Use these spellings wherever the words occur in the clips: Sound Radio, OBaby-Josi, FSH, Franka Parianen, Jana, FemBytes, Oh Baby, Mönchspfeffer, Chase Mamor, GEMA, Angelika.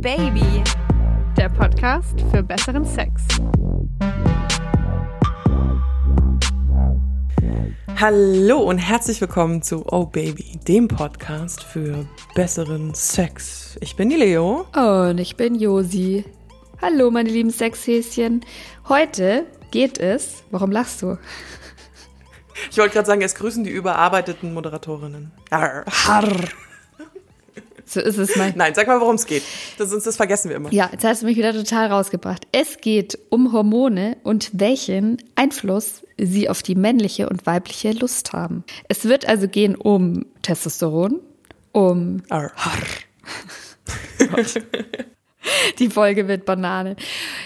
Baby, der Podcast für besseren Sex. Hallo und herzlich willkommen zu Oh Baby, dem Podcast für besseren Sex. Ich bin die Leo. Und ich bin Josi. Hallo meine lieben Sexhäschen. Heute geht es... Warum lachst du? Ich wollte gerade sagen, es grüßen die überarbeiteten Moderatorinnen. Arr. Arr. So ist es mal. Nein, sag mal, worum es geht. Das vergessen wir immer. Ja, jetzt hast du mich wieder total rausgebracht. Es geht um Hormone und welchen Einfluss sie auf die männliche und weibliche Lust haben. Es wird also gehen um Testosteron, um... Arr. Arr. Die Folge wird Banane.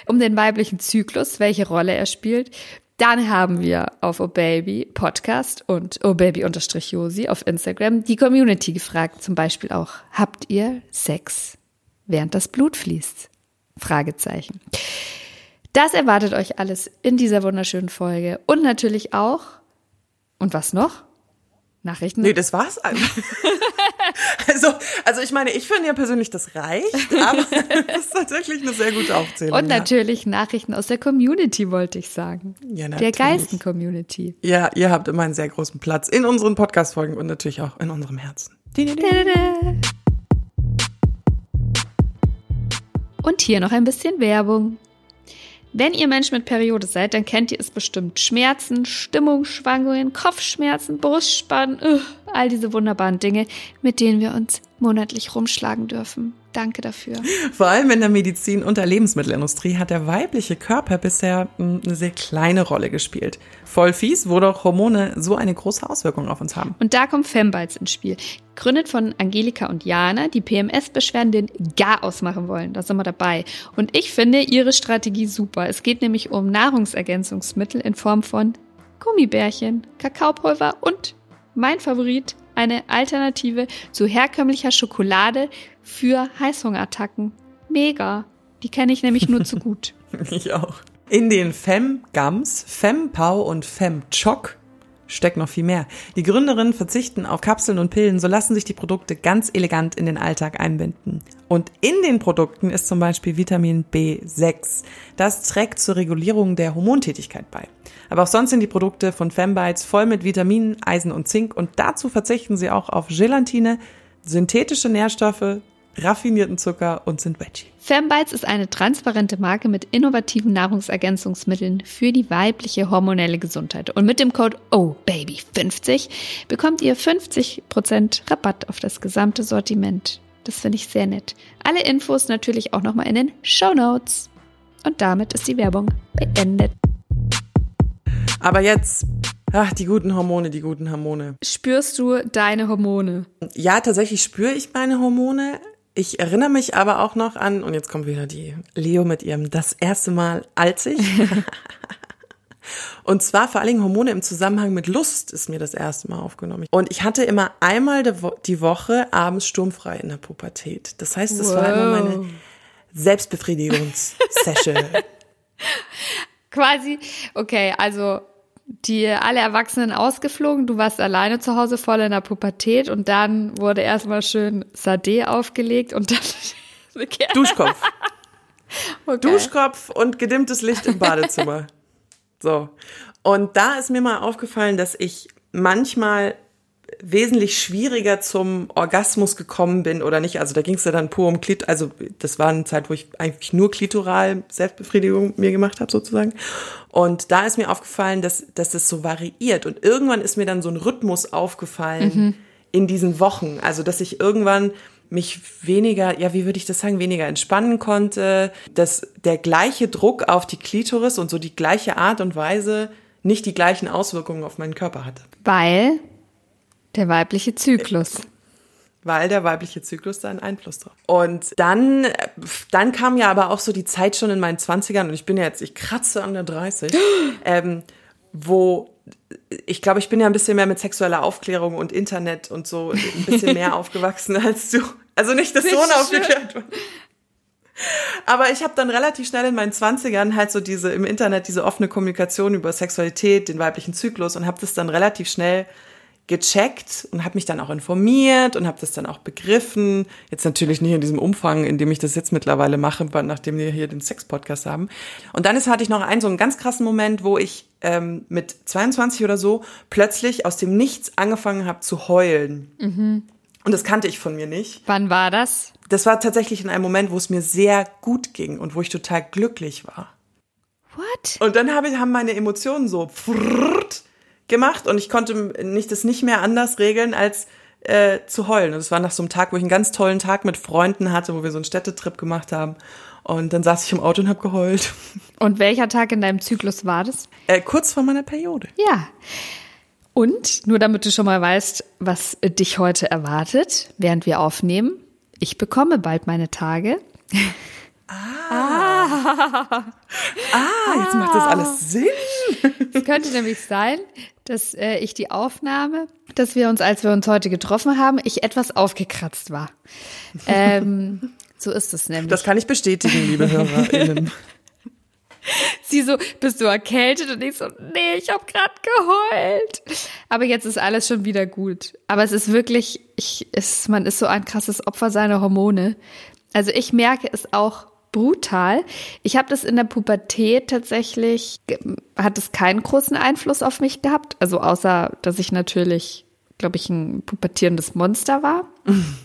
Um den weiblichen Zyklus, welche Rolle er spielt. Dann haben wir auf OBaby Podcast und OBaby-Josi auf Instagram die Community gefragt. Zum Beispiel auch, habt ihr Sex, während das Blut fließt? Fragezeichen. Das erwartet euch alles in dieser wunderschönen Folge. Und natürlich auch, und was noch? Nachrichten? Nee, das war's. Also ich meine, ich finde ja persönlich, das reicht, aber das ist tatsächlich eine sehr gute Aufzählung. Und natürlich Nachrichten aus der Community, wollte ich sagen. Ja, natürlich. Der Geisten-Community. Ja, ihr habt immer einen sehr großen Platz in unseren Podcast-Folgen und natürlich auch in unserem Herzen. Und hier noch ein bisschen Werbung. Wenn ihr Mensch mit Periode seid, dann kennt ihr es bestimmt. Schmerzen, Stimmungsschwankungen, Kopfschmerzen, Brustspannen, all diese wunderbaren Dinge, mit denen wir uns monatlich rumschlagen dürfen. Danke dafür. Vor allem in der Medizin und der Lebensmittelindustrie hat der weibliche Körper bisher eine sehr kleine Rolle gespielt. Voll fies, wo doch Hormone so eine große Auswirkung auf uns haben. Und da kommt FemBytes ins Spiel. Gegründet von Angelika und Jana, die PMS-Beschwerden den Gar ausmachen wollen. Da sind wir dabei. Und ich finde ihre Strategie super. Es geht nämlich um Nahrungsergänzungsmittel in Form von Gummibärchen, Kakaopulver und, mein Favorit, eine Alternative zu herkömmlicher Schokolade für Heißhungerattacken. Mega. Die kenne ich nämlich nur zu gut. Ich auch. In den Femgums, Fempau und Femchoc steckt noch viel mehr. Die Gründerinnen verzichten auf Kapseln und Pillen, so lassen sich die Produkte ganz elegant in den Alltag einbinden. Und in den Produkten ist zum Beispiel Vitamin B6. Das trägt zur Regulierung der Hormontätigkeit bei. Aber auch sonst sind die Produkte von FemBytes voll mit Vitaminen, Eisen und Zink und dazu verzichten sie auch auf Gelatine, synthetische Nährstoffe, raffinierten Zucker und sind Veggie. FemBytes ist eine transparente Marke mit innovativen Nahrungsergänzungsmitteln für die weibliche hormonelle Gesundheit. Und mit dem Code OBaby50 bekommt ihr 50% Rabatt auf das gesamte Sortiment. Das finde ich sehr nett. Alle Infos natürlich auch nochmal in den Shownotes. Und damit ist die Werbung beendet. Aber jetzt... Ach, die guten Hormone, die guten Hormone. Spürst du deine Hormone? Ja, tatsächlich spüre ich meine Hormone. Ich erinnere mich aber auch noch an, und jetzt kommt wieder die Leo mit ihrem das erste Mal als ich. Und zwar vor allen Dingen Hormone im Zusammenhang mit Lust ist mir das erste Mal aufgenommen. Und ich hatte immer einmal die Woche abends sturmfrei in der Pubertät. Das heißt, das war immer meine Selbstbefriedigungssession. Quasi, okay, also... Die alle Erwachsenen ausgeflogen, du warst alleine zu Hause, voll in der Pubertät und dann wurde erstmal schön Sade aufgelegt und dann... Duschkopf. Okay. Duschkopf und gedimmtes Licht im Badezimmer. So. Und da ist mir mal aufgefallen, dass ich manchmal wesentlich schwieriger zum Orgasmus gekommen bin oder nicht. Also da ging es ja dann pur um Klit. Also das war eine Zeit, wo ich eigentlich nur klitoral Selbstbefriedigung mir gemacht habe sozusagen. Und da ist mir aufgefallen, dass das so variiert. Und irgendwann ist mir dann so ein Rhythmus aufgefallen in diesen Wochen. Also dass ich irgendwann mich weniger, ja wie würde ich das sagen, weniger entspannen konnte. Dass der gleiche Druck auf die Klitoris und so die gleiche Art und Weise nicht die gleichen Auswirkungen auf meinen Körper hatte. Weil... Der weibliche Zyklus. Weil der weibliche Zyklus da einen Einfluss drauf. Und dann kam ja aber auch so die Zeit schon in meinen 20ern, und ich bin ja jetzt, ich kratze an der 30, wo ich glaube, ich bin ja ein bisschen mehr mit sexueller Aufklärung und Internet und so ein bisschen mehr aufgewachsen als du. Also nicht, dass du unaufgeklärt warst. Aber ich habe dann relativ schnell in meinen 20ern halt so diese im Internet, diese offene Kommunikation über Sexualität, den weiblichen Zyklus und habe das dann relativ schnell gecheckt und habe mich dann auch informiert und habe das dann auch begriffen. Jetzt natürlich nicht in diesem Umfang, in dem ich das jetzt mittlerweile mache, nachdem wir hier den Sex-Podcast haben. Und dann hatte ich noch einen so einen ganz krassen Moment, wo ich mit 22 oder so plötzlich aus dem Nichts angefangen habe zu heulen. Mhm. Und das kannte ich von mir nicht. Wann war das? Das war tatsächlich in einem Moment, wo es mir sehr gut ging und wo ich total glücklich war. What? Und dann haben meine Emotionen so gemacht und ich konnte das nicht mehr anders regeln, als zu heulen. Und es war nach so einem Tag, wo ich einen ganz tollen Tag mit Freunden hatte, wo wir so einen Städtetrip gemacht haben. Und dann saß ich im Auto und habe geheult. Und welcher Tag in deinem Zyklus war das? Kurz vor meiner Periode. Ja. Und, nur damit du schon mal weißt, was dich heute erwartet, während wir aufnehmen, ich bekomme bald meine Tage. Jetzt macht das alles Sinn. Es könnte nämlich sein, dass ich die Aufnahme, dass wir uns, als wir uns heute getroffen haben, ich etwas aufgekratzt war. So ist es nämlich. Das kann ich bestätigen, liebe HörerInnen. Sie so, bist du erkältet? Und ich so, nee, ich habe gerade geheult. Aber jetzt ist alles schon wieder gut. Aber es ist wirklich, man ist so ein krasses Opfer seiner Hormone. Also ich merke es auch brutal. Ich habe das in der Pubertät tatsächlich, hat es keinen großen Einfluss auf mich gehabt. Also außer, dass ich natürlich, glaube ich, ein pubertierendes Monster war.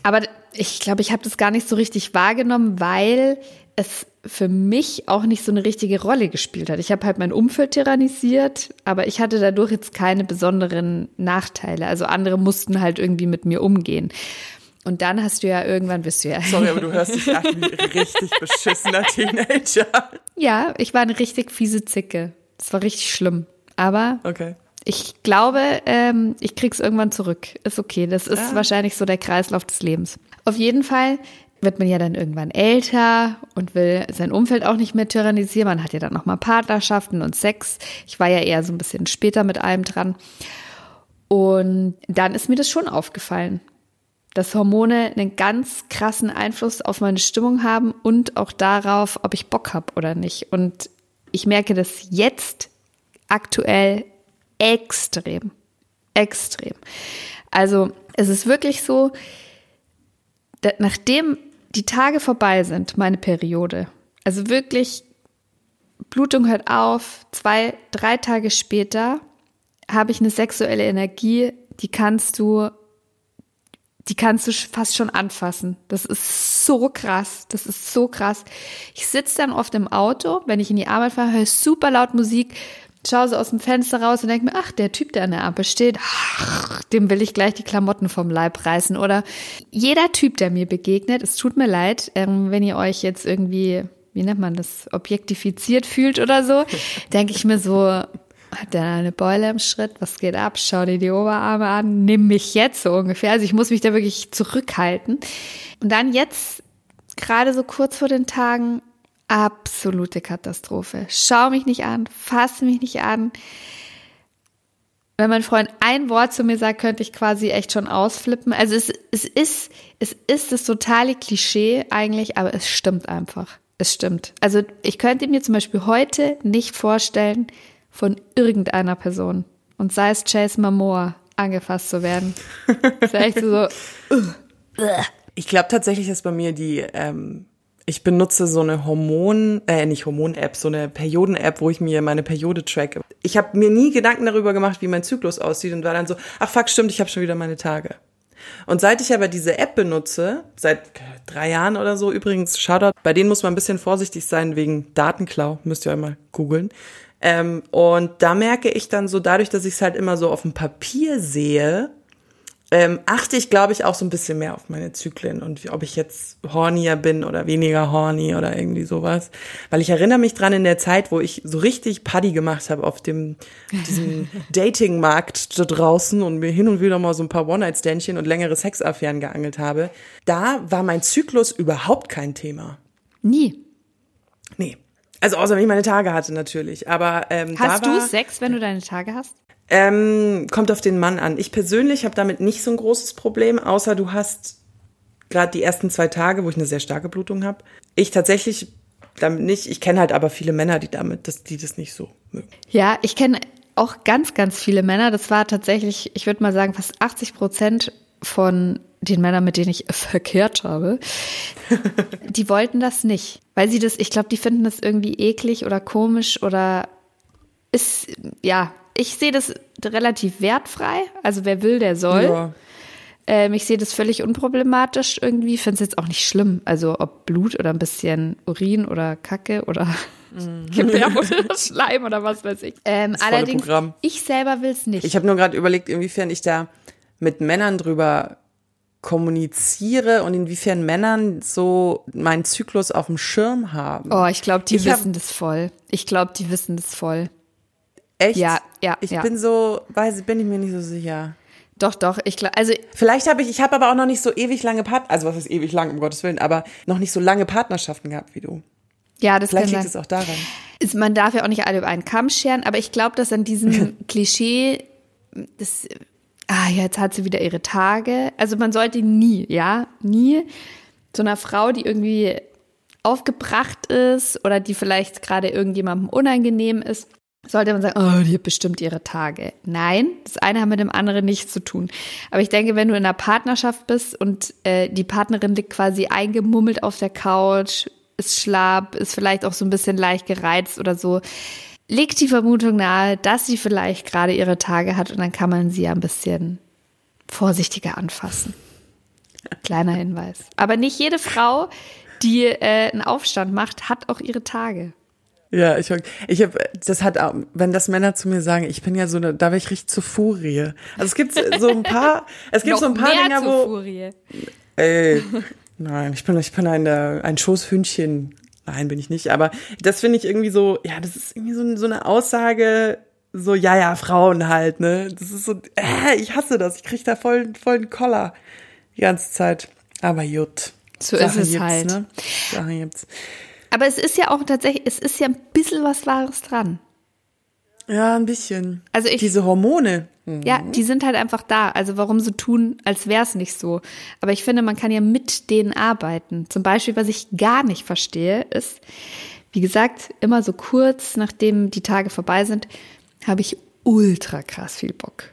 Aber ich glaube, ich habe das gar nicht so richtig wahrgenommen, weil es für mich auch nicht so eine richtige Rolle gespielt hat. Ich habe halt mein Umfeld tyrannisiert, aber ich hatte dadurch jetzt keine besonderen Nachteile. Also andere mussten halt irgendwie mit mir umgehen. Und dann hast du ja irgendwann, bist du ja... Sorry, aber du hörst dich an wie ein richtig beschissener Teenager. Ja, ich war eine richtig fiese Zicke. Das war richtig schlimm. Aber okay. Ich glaube, ich krieg's irgendwann zurück. Ist okay, das ist wahrscheinlich so der Kreislauf des Lebens. Auf jeden Fall wird man ja dann irgendwann älter und will sein Umfeld auch nicht mehr tyrannisieren. Man hat ja dann nochmal Partnerschaften und Sex. Ich war ja eher so ein bisschen später mit allem dran. Und dann ist mir das schon aufgefallen, dass Hormone einen ganz krassen Einfluss auf meine Stimmung haben und auch darauf, ob ich Bock habe oder nicht. Und ich merke das jetzt aktuell extrem, extrem. Also es ist wirklich so, dass nachdem die Tage vorbei sind, meine Periode, also wirklich, Blutung hört auf, 2-3 Tage später habe ich eine sexuelle Energie, die kannst du fast schon anfassen. Das ist so krass. Das ist so krass. Ich sitze dann oft im Auto, wenn ich in die Arbeit fahre, höre super laut Musik, schaue so aus dem Fenster raus und denke mir, ach, der Typ, der an der Ampel steht, ach, dem will ich gleich die Klamotten vom Leib reißen. Oder jeder Typ, der mir begegnet, es tut mir leid, wenn ihr euch jetzt irgendwie, wie nennt man das, objektifiziert fühlt oder so, denke ich mir so, hat der eine Beule im Schritt? Was geht ab? Schau dir die Oberarme an. Nimm mich jetzt so ungefähr. Also ich muss mich da wirklich zurückhalten. Und dann jetzt, gerade so kurz vor den Tagen, absolute Katastrophe. Schau mich nicht an, fass mich nicht an. Wenn mein Freund ein Wort zu mir sagt, könnte ich quasi echt schon ausflippen. Also es ist das totale Klischee eigentlich, aber es stimmt einfach. Es stimmt. Also ich könnte mir zum Beispiel heute nicht vorstellen, von irgendeiner Person, und sei es Chase Mamor, angefasst zu werden. Das ist echt so. Ich glaube tatsächlich, dass bei mir ich benutze so eine so eine Perioden-App, wo ich mir meine Periode tracke. Ich habe mir nie Gedanken darüber gemacht, wie mein Zyklus aussieht, und war dann so, ach fuck, stimmt, ich habe schon wieder meine Tage. Und seit ich aber diese App benutze, seit 3 Jahren oder so, übrigens, Shoutout, bei denen muss man ein bisschen vorsichtig sein wegen Datenklau, müsst ihr einmal googeln. Und da merke ich dann so, dadurch, dass ich es halt immer so auf dem Papier sehe, achte ich, glaube ich, auch so ein bisschen mehr auf meine Zyklen und ob ich jetzt hornier bin oder weniger horny oder irgendwie sowas. Weil ich erinnere mich dran, in der Zeit, wo ich so richtig Party gemacht habe auf diesem Dating-Markt da draußen und mir hin und wieder mal so ein paar One-Night-Ständchen und längere Sexaffären geangelt habe, da war mein Zyklus überhaupt kein Thema. Nie. Nee. Also außer wenn ich meine Tage hatte natürlich, aber hast du Sex, wenn du deine Tage hast? Kommt auf den Mann an. Ich persönlich habe damit nicht so ein großes Problem, außer du hast gerade die ersten 2 Tage, wo ich eine sehr starke Blutung habe. Ich tatsächlich damit nicht. Ich kenne halt aber viele Männer, die das nicht so mögen. Ja, ich kenne auch ganz, ganz viele Männer. Das war tatsächlich, ich würde mal sagen, fast 80% von den Männern, mit denen ich verkehrt habe, die wollten das nicht. Weil sie das, ich glaube, die finden das irgendwie eklig oder komisch oder ist, ja, ich sehe das relativ wertfrei. Also wer will, der soll. Ja. Ich sehe das völlig unproblematisch irgendwie. Ich finde es jetzt auch nicht schlimm. Also ob Blut oder ein bisschen Urin oder Kacke oder Gebärmutter oder Schleim oder was weiß ich. Das volle allerdings, Programm. Ich selber will es nicht. Ich habe nur gerade überlegt, inwiefern ich da mit Männern drüber kommuniziere und inwiefern Männern so meinen Zyklus auf dem Schirm haben. Oh, ich glaube, die wissen das voll. Echt? Ja. Bin ich mir nicht so sicher. Doch, ich glaube, also. Vielleicht ich habe aber auch noch nicht so ewig lange also was heißt ewig lang, um Gottes Willen, aber noch nicht so lange Partnerschaften gehabt wie du. Ja, das vielleicht liegt es auch daran. Man darf ja auch nicht alle über einen Kamm scheren, aber ich glaube, dass an diesem Klischee, das, jetzt hat sie wieder ihre Tage. Also man sollte nie so einer Frau, die irgendwie aufgebracht ist oder die vielleicht gerade irgendjemandem unangenehm ist, sollte man sagen, die hat bestimmt ihre Tage. Nein, das eine hat mit dem anderen nichts zu tun. Aber ich denke, wenn du in einer Partnerschaft bist und die Partnerin liegt quasi eingemummelt auf der Couch, ist schlapp, ist vielleicht auch so ein bisschen leicht gereizt oder so, legt die Vermutung nahe, dass sie vielleicht gerade ihre Tage hat und dann kann man sie ja ein bisschen vorsichtiger anfassen. Kleiner Hinweis. Aber nicht jede Frau, die einen Aufstand macht, hat auch ihre Tage. Ja, ich habe, das hat auch, wenn das Männer zu mir sagen, ich bin ja so eine, da bin ich richtig zur Furie. Also es gibt so ein paar, Dinger, wo Furie. Ey, nein, ich bin ein Schoßhündchen. Nein, bin ich nicht, aber das finde ich irgendwie so, ja, das ist irgendwie so eine Aussage, so ja, Frauen halt, ne? Das ist so, ich hasse das, ich kriege da voll einen Koller die ganze Zeit, aber gut. So ist es halt, ne? Sachen gibt's. Aber es ist ja auch tatsächlich, es ist ja ein bisschen was Wahres dran. Ja, ein bisschen. Also diese Hormone. Ja, die sind halt einfach da. Also warum so tun, als wäre es nicht so. Aber ich finde, man kann ja mit denen arbeiten. Zum Beispiel, was ich gar nicht verstehe, ist, wie gesagt, immer so kurz, nachdem die Tage vorbei sind, habe ich ultra krass viel Bock.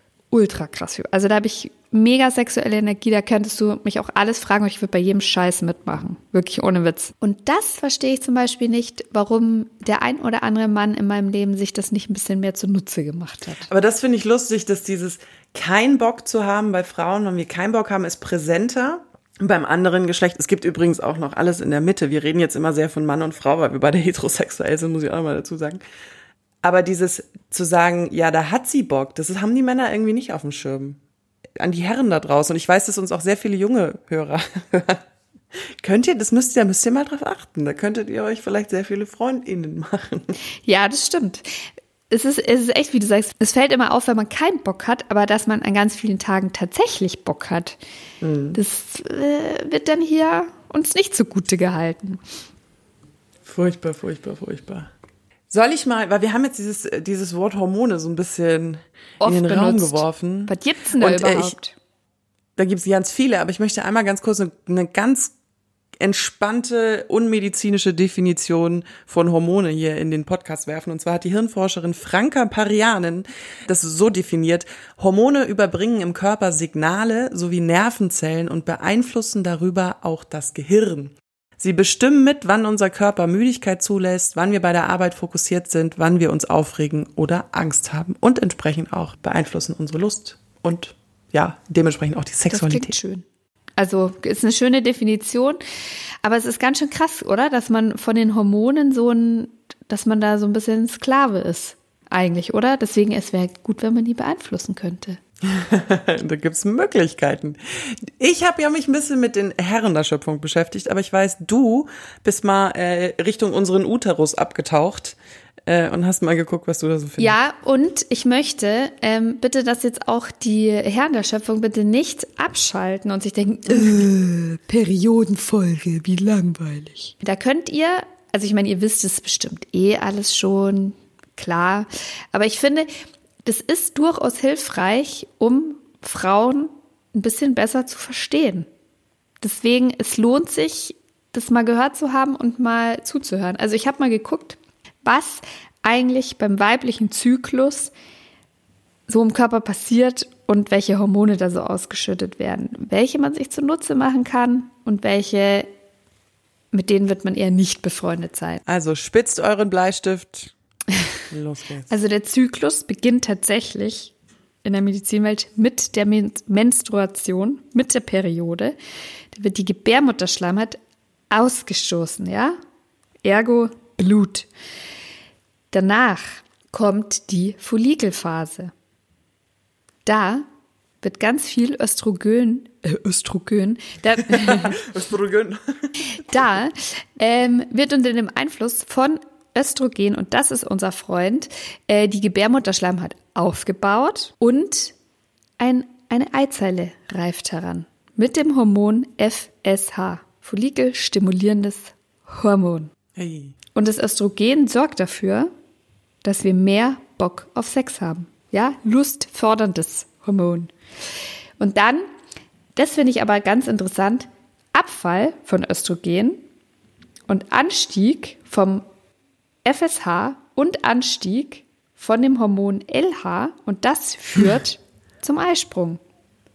Also da habe ich mega sexuelle Energie, da könntest du mich auch alles fragen und ich würde bei jedem Scheiß mitmachen. Wirklich ohne Witz. Und das verstehe ich zum Beispiel nicht, warum der ein oder andere Mann in meinem Leben sich das nicht ein bisschen mehr zunutze gemacht hat. Aber das finde ich lustig, dass dieses keinen Bock zu haben bei Frauen, wenn wir keinen Bock haben, ist präsenter. Und beim anderen Geschlecht, es gibt übrigens auch noch alles in der Mitte. Wir reden jetzt immer sehr von Mann und Frau, weil wir beide heterosexuell sind, muss ich auch mal dazu sagen. Aber dieses zu sagen, ja, da hat sie Bock, das haben die Männer irgendwie nicht auf dem Schirm. An die Herren da draußen. Und ich weiß, dass uns auch sehr viele junge Hörer hören. Da müsst ihr mal drauf achten. Da könntet ihr euch vielleicht sehr viele FreundInnen machen. Ja, das stimmt. Es ist echt, wie du sagst, es fällt immer auf, wenn man keinen Bock hat, aber dass man an ganz vielen Tagen tatsächlich Bock hat, das wird dann hier uns nicht zugute gehalten. Furchtbar. Soll ich mal, weil wir haben jetzt dieses Wort Hormone so ein bisschen oft in den Raum geworfen. Was gibt's denn da überhaupt? Da gibt's ganz viele, aber ich möchte einmal ganz kurz eine ganz entspannte, unmedizinische Definition von Hormone hier in den Podcast werfen. Und zwar hat die Hirnforscherin Franka Parianen das so definiert: Hormone überbringen im Körper Signale sowie Nervenzellen und beeinflussen darüber auch das Gehirn. Sie bestimmen mit, wann unser Körper Müdigkeit zulässt, wann wir bei der Arbeit fokussiert sind, wann wir uns aufregen oder Angst haben und entsprechend auch beeinflussen unsere Lust und ja, dementsprechend auch die Sexualität. Das klingt schön. Also ist eine schöne Definition, aber es ist ganz schön krass, oder? Dass man von den Hormonen dass man da so ein bisschen Sklave ist eigentlich, oder? Deswegen, es wäre gut, wenn man die beeinflussen könnte. Da gibt's Möglichkeiten. Ich habe ja mich ein bisschen mit den Herren der Schöpfung beschäftigt, aber ich weiß, du bist mal Richtung unseren Uterus abgetaucht und hast mal geguckt, was du da so findest. Ja, und ich möchte bitte, dass jetzt auch die Herren der Schöpfung bitte nicht abschalten und sich denken, Periodenfolge, wie langweilig. Da könnt ihr, also ich meine, ihr wisst es bestimmt alles schon, klar, aber ich finde, das ist durchaus hilfreich, um Frauen ein bisschen besser zu verstehen. Deswegen, es lohnt sich, das mal gehört zu haben und mal zuzuhören. Also ich habe mal geguckt, was eigentlich beim weiblichen Zyklus so im Körper passiert und welche Hormone da so ausgeschüttet werden. Welche man sich zunutze machen kann und welche, mit denen wird man eher nicht befreundet sein. Also spitzt euren Bleistift. Los geht's. Also der Zyklus beginnt tatsächlich in der Medizinwelt mit der Menstruation, mit der Periode. Da wird die Gebärmutterschleimhaut ausgestoßen, ja? Ergo Blut. Danach kommt die Follikelphase. Da wird ganz viel Östrogen wird unter dem Einfluss von Östrogen, und das ist unser Freund, die Gebärmutterschleimhaut aufgebaut und eine Eizelle reift heran mit dem Hormon FSH, Follikelstimulierendes Hormon. Hey. Und das Östrogen sorgt dafür, dass wir mehr Bock auf Sex haben. Ja, lustförderndes Hormon. Und dann, das finde ich aber ganz interessant, Abfall von Östrogen und Anstieg vom FSH und Anstieg von dem Hormon LH, und das führt zum Eisprung.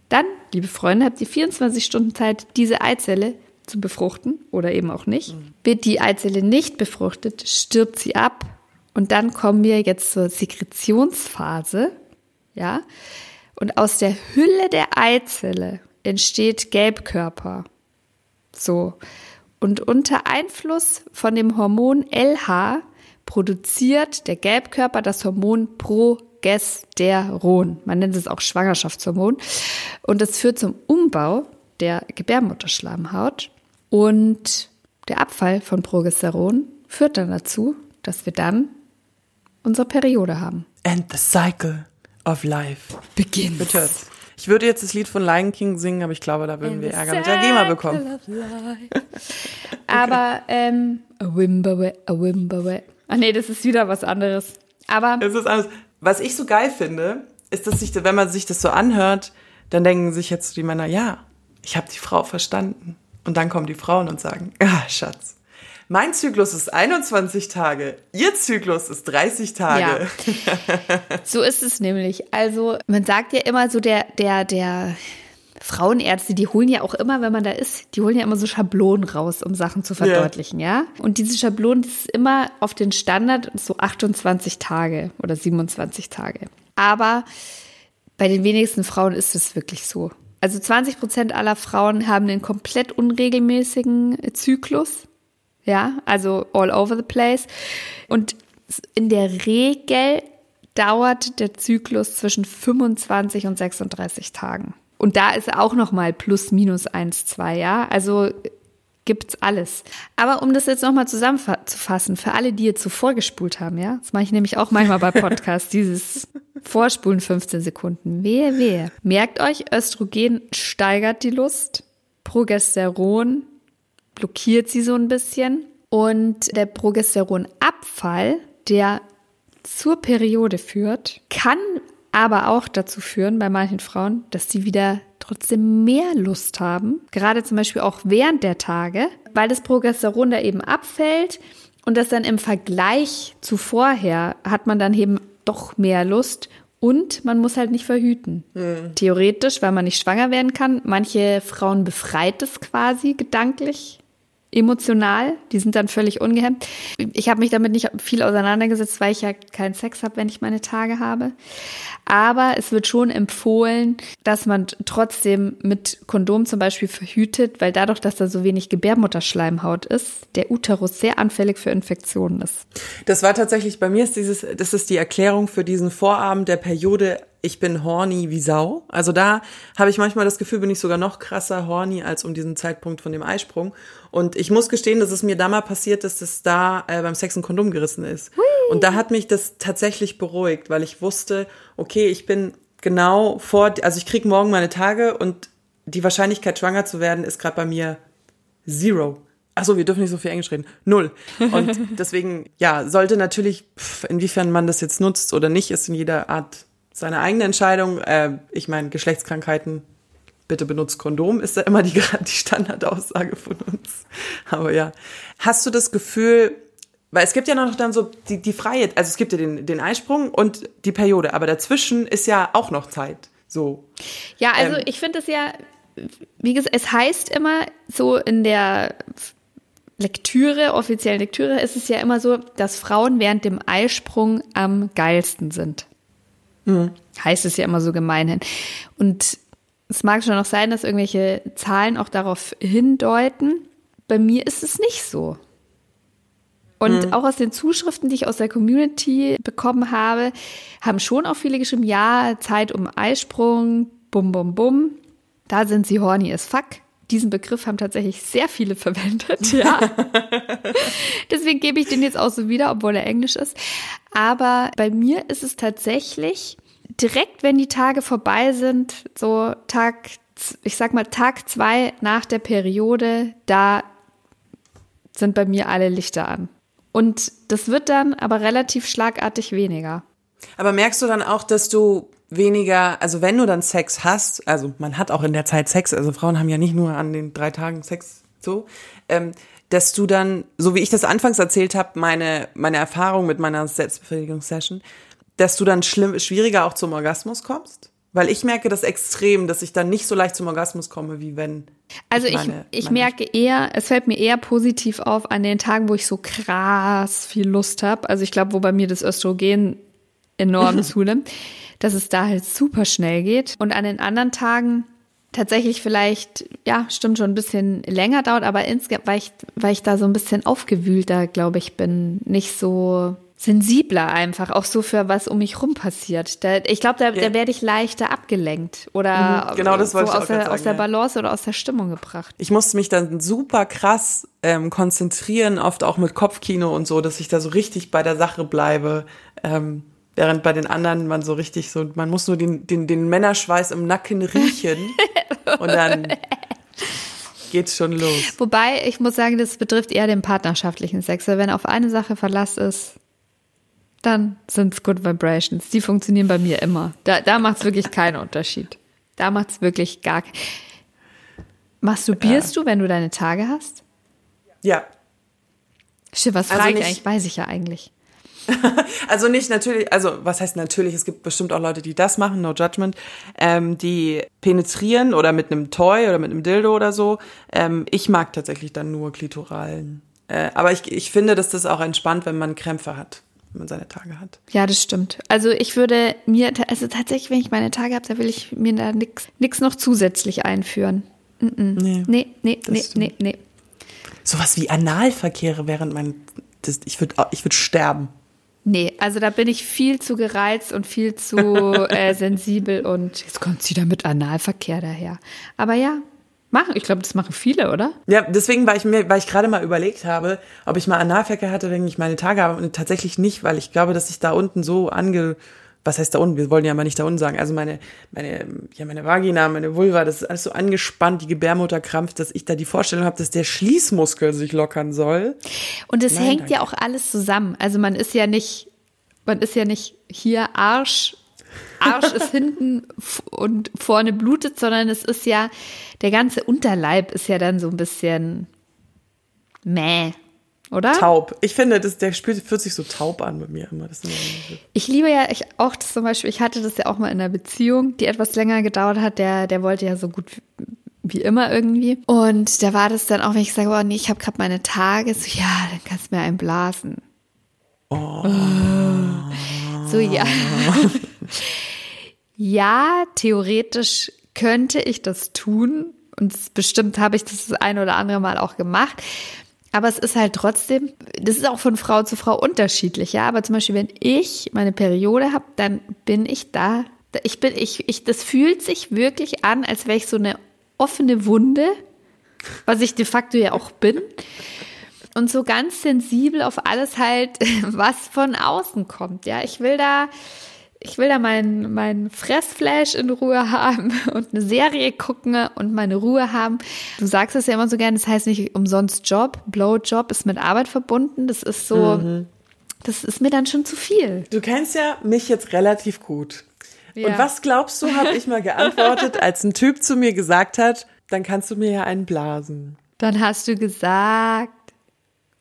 Dann, liebe Freunde, habt ihr 24 Stunden Zeit, diese Eizelle zu befruchten oder eben auch nicht. Wird die Eizelle nicht befruchtet, stirbt sie ab. Und dann kommen wir jetzt zur Sekretionsphase, ja, und aus der Hülle der Eizelle entsteht Gelbkörper, so, und unter Einfluss von dem Hormon LH produziert der Gelbkörper das Hormon Progesteron, man nennt es auch Schwangerschaftshormon, und das führt zum Umbau der Gebärmutterschleimhaut, und der Abfall von Progesteron führt dann dazu, dass wir dann unsere Periode haben. And the cycle of life begins. Ich würde jetzt das Lied von Lion King singen, aber ich glaube, da würden wir Ärger mit der GEMA bekommen. Okay. Aber a wimba. Ach nee, das ist wieder was anderes. Aber es ist alles. Was ich so geil finde, ist, dass sich, wenn man sich das so anhört, dann denken sich jetzt die Männer, ja, ich habe die Frau verstanden. Und dann kommen die Frauen und sagen, ah, Schatz. Mein Zyklus ist 21 Tage, ihr Zyklus ist 30 Tage. Ja. So ist es nämlich. Also man sagt ja immer so, der Frauenärzte, die holen ja auch immer, wenn man da ist, die holen ja immer so Schablonen raus, um Sachen zu verdeutlichen, ja? Und diese Schablonen, das ist immer auf den Standard so 28 Tage oder 27 Tage. Aber bei den wenigsten Frauen ist es wirklich so. Also 20% aller Frauen haben einen komplett unregelmäßigen Zyklus. Ja, also all over the place. Und in der Regel dauert der Zyklus zwischen 25 und 36 Tagen. Und da ist auch nochmal plus minus 1, 2, ja. Also gibt's alles. Aber um das jetzt nochmal zusammenzufassen, für alle, die jetzt so vorgespult haben, ja. Das mache ich nämlich auch manchmal bei Podcasts, dieses Vorspulen 15 Sekunden. Wehe. Merkt euch, Östrogen steigert die Lust, Progesteron blockiert sie so ein bisschen, und der Progesteronabfall, der zur Periode führt, kann aber auch dazu führen bei manchen Frauen, dass sie wieder trotzdem mehr Lust haben, gerade zum Beispiel auch während der Tage, weil das Progesteron da eben abfällt und das dann im Vergleich zu vorher hat man dann eben doch mehr Lust. Und man muss halt nicht verhüten. Theoretisch, weil man nicht schwanger werden kann. Manche Frauen befreit es quasi gedanklich, emotional. Die sind dann völlig ungehemmt. Ich habe mich damit nicht viel auseinandergesetzt, weil ich ja keinen Sex habe, wenn ich meine Tage habe. Aber es wird schon empfohlen, dass man trotzdem mit Kondom zum Beispiel verhütet, weil dadurch, dass da so wenig Gebärmutterschleimhaut ist, der Uterus sehr anfällig für Infektionen ist. Das war tatsächlich, bei mir ist das ist die Erklärung für diesen Vorabend der Periode, ich bin horny wie Sau. Also da habe ich manchmal das Gefühl, bin ich sogar noch krasser horny als um diesen Zeitpunkt von dem Eisprung. Und ich muss gestehen, dass es mir da mal passiert ist, dass da beim Sex ein Kondom gerissen ist. Hui. Und da hat mich das tatsächlich beruhigt, weil ich wusste, okay, ich bin genau ich kriege morgen meine Tage und die Wahrscheinlichkeit, schwanger zu werden, ist gerade bei mir 0. Achso, wir dürfen nicht so viel Englisch reden. 0. Und deswegen, ja, sollte natürlich, inwiefern man das jetzt nutzt oder nicht, ist in jeder Art seine eigene Entscheidung. Ich meine, Geschlechtskrankheiten, bitte benutzt Kondom, ist ja immer die Standardaussage von uns. Aber ja, hast du das Gefühl, Weil es gibt ja noch dann so die freie, also es gibt ja den Eisprung und die Periode, aber dazwischen ist ja auch noch Zeit. So. Ja, also ich finde es ja, wie gesagt, es heißt immer so in der Lektüre, offiziellen Lektüre, ist es ja immer so, dass Frauen während dem Eisprung am geilsten sind. Mhm. Heißt es ja immer so gemeinhin. Und es mag schon noch sein, dass irgendwelche Zahlen auch darauf hindeuten. Bei mir ist es nicht so. Und auch aus den Zuschriften, die ich aus der Community bekommen habe, haben schon auch viele geschrieben, ja, Zeit um Eisprung, bum, bum, bum. Da sind sie horny as fuck. Diesen Begriff haben tatsächlich sehr viele verwendet, ja. Deswegen gebe ich den jetzt auch so wieder, obwohl er Englisch ist. Aber bei mir ist es tatsächlich direkt, wenn die Tage vorbei sind, so Tag 2 nach der Periode, da sind bei mir alle Lichter an. Und das wird dann aber relativ schlagartig weniger. Aber merkst du dann auch, dass du weniger, also wenn du dann Sex hast, also man hat auch in der Zeit Sex, also Frauen haben ja nicht nur an den 3 Tagen Sex, so, dass du dann, so wie ich das anfangs erzählt habe, meine Erfahrung mit meiner Selbstbefriedigungssession, dass du dann schwieriger auch zum Orgasmus kommst? Weil ich merke das extrem, dass ich dann nicht so leicht zum Orgasmus komme, wie wenn... Also ich merke eher, es fällt mir eher positiv auf an den Tagen, wo ich so krass viel Lust habe. Also ich glaube, wo bei mir das Östrogen enorm zunimmt, dass es da halt super schnell geht. Und an den anderen Tagen tatsächlich vielleicht, ja, stimmt, schon ein bisschen länger dauert, aber weil ich da so ein bisschen aufgewühlter, glaube ich, bin, nicht so... sensibler einfach, auch so für was um mich rum passiert. Da werde ich leichter abgelenkt oder genau, das so aus der Balance oder aus der Stimmung gebracht. Ich musste mich dann super krass konzentrieren, oft auch mit Kopfkino und so, dass ich da so richtig bei der Sache bleibe, während bei den anderen man so richtig so, man muss nur den Männerschweiß im Nacken riechen und dann geht's schon los. Wobei, ich muss sagen, das betrifft eher den partnerschaftlichen Sex, weil wenn auf eine Sache Verlass ist, dann sind es Good Vibrations. Die funktionieren bei mir immer. Da macht es wirklich keinen Unterschied. Da macht es wirklich gar keinen. Masturbierst du, wenn du deine Tage hast? Ja. Shit, was frage ich eigentlich? Weiß ich ja eigentlich. Also nicht natürlich, also was heißt natürlich? Es gibt bestimmt auch Leute, die das machen, no judgment, die penetrieren oder mit einem Toy oder mit einem Dildo oder so. Ich mag tatsächlich dann nur Klitoralen. Aber ich finde, dass das auch entspannt, wenn man Krämpfe hat. Wenn man seine Tage hat. Ja, das stimmt. Also ich würde mir, also tatsächlich, wenn ich meine Tage habe, da will ich mir da nichts noch zusätzlich einführen. Nee. Sowas wie Analverkehre während ich würde sterben. Nee, also da bin ich viel zu gereizt und viel zu sensibel und jetzt kommt sie da mit Analverkehr daher. Aber ja, ich glaube, das machen viele, oder? Ja, deswegen, weil ich gerade mal überlegt habe, ob ich mal Analverkehr hatte, wenn ich meine Tage habe. Und tatsächlich nicht, weil ich glaube, dass ich da unten so was heißt da unten? Wir wollen ja mal nicht da unten sagen. Also meine Vagina, meine Vulva, das ist alles so angespannt, die Gebärmutter krampft, dass ich da die Vorstellung habe, dass der Schließmuskel sich lockern soll. Und es hängt danke. Ja auch alles zusammen. Also man ist ja nicht hier Arsch ist hinten und vorne blutet, sondern es ist ja, der ganze Unterleib ist ja dann so ein bisschen mäh, oder? Taub. Ich finde, der fühlt sich so taub an bei mir immer. Das ist immer ich liebe ja auch das zum Beispiel, ich hatte das ja auch mal in einer Beziehung, die etwas länger gedauert hat, der wollte ja so gut wie immer irgendwie. Und da war das dann auch, wenn ich sage, oh nee, ich habe gerade meine Tage, so ja, dann kannst du mir einen blasen. Oh. So, ja. Ja, theoretisch könnte ich das tun und bestimmt habe ich das ein oder andere Mal auch gemacht, aber es ist halt trotzdem, das ist auch von Frau zu Frau unterschiedlich, ja, aber zum Beispiel, wenn ich meine Periode habe, dann bin ich da, das fühlt sich wirklich an, als wäre ich so eine offene Wunde, was ich de facto ja auch bin. Und so ganz sensibel auf alles halt, was von außen kommt. Ja, ich will da meinen Fressflash in Ruhe haben und eine Serie gucken und meine Ruhe haben. Du sagst es ja immer so gerne, das heißt nicht umsonst Job. Blowjob ist mit Arbeit verbunden. Das ist so, Das ist mir dann schon zu viel. Du kennst ja mich jetzt relativ gut. Ja. Und was glaubst du, habe ich mal geantwortet, als ein Typ zu mir gesagt hat, dann kannst du mir ja einen blasen. Dann hast du gesagt...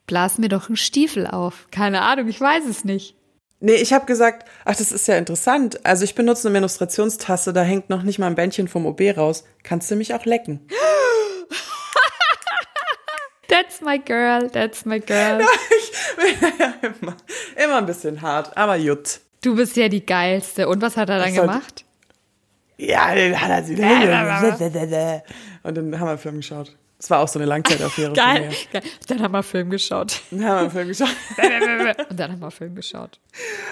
blas mir doch einen Stiefel auf. Keine Ahnung, ich weiß es nicht. Nee, ich habe gesagt, ach, das ist ja interessant. Also ich benutze eine Menstruationstasse, da hängt noch nicht mal ein Bändchen vom OB raus. Kannst du mich auch lecken? That's my girl, that's my girl. Ja, ich bin ja immer ein bisschen hart, aber gut. Du bist ja die Geilste. Und was hat er dann gemacht? Ja, den hat er sie. Und dann haben wir Film geschaut. Es war auch so eine Langzeitaffäre. Geil, geil. Dann haben wir Film geschaut. Und dann haben wir Film geschaut.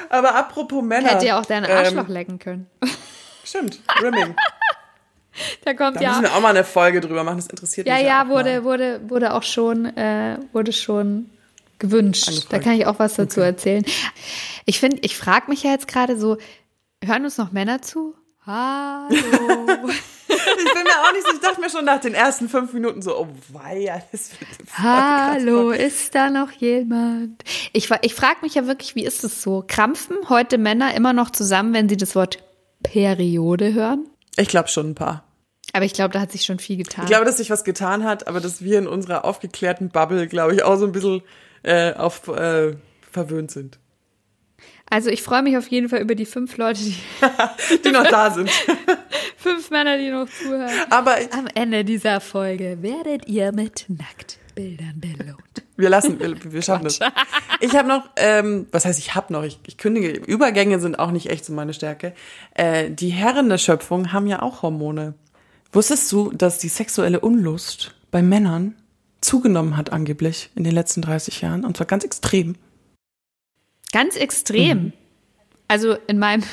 Aber apropos Männer. Hätte ja auch deinen Arschloch lecken können. Stimmt, Rimming. Da müssen wir auch mal eine Folge drüber machen, das interessiert mich. Ja, wurde auch schon, gewünscht. Angefragt. Da kann ich auch was dazu erzählen. Ich finde, ich frage mich ja jetzt gerade so, hören uns noch Männer zu? Hallo. Ich bin mir auch nicht so, ich dachte mir schon nach den ersten 5 Minuten so, oh weia, das wird voll hallo, krass. Ist da noch jemand? Ich frage mich ja wirklich, wie ist es so? Krampfen heute Männer immer noch zusammen, wenn sie das Wort Periode hören? Ich glaube schon ein paar. Aber ich glaube, da hat sich schon viel getan. Ich glaube, dass sich was getan hat, aber dass wir in unserer aufgeklärten Bubble, glaube ich, auch so ein bisschen verwöhnt sind. Also ich freue mich auf jeden Fall über die 5 Leute, die, die noch da sind. 5 Männer, die noch zuhören. Aber am Ende dieser Folge werdet ihr mit Nacktbildern belohnt. Wir schaffen das. Ich habe noch, ich kündige, Übergänge sind auch nicht echt so meine Stärke. Die Herren der Schöpfung haben ja auch Hormone. Wusstest du, dass die sexuelle Unlust bei Männern zugenommen hat angeblich in den letzten 30 Jahren? Und zwar ganz extrem. Ganz extrem? Mhm. Also in meinem,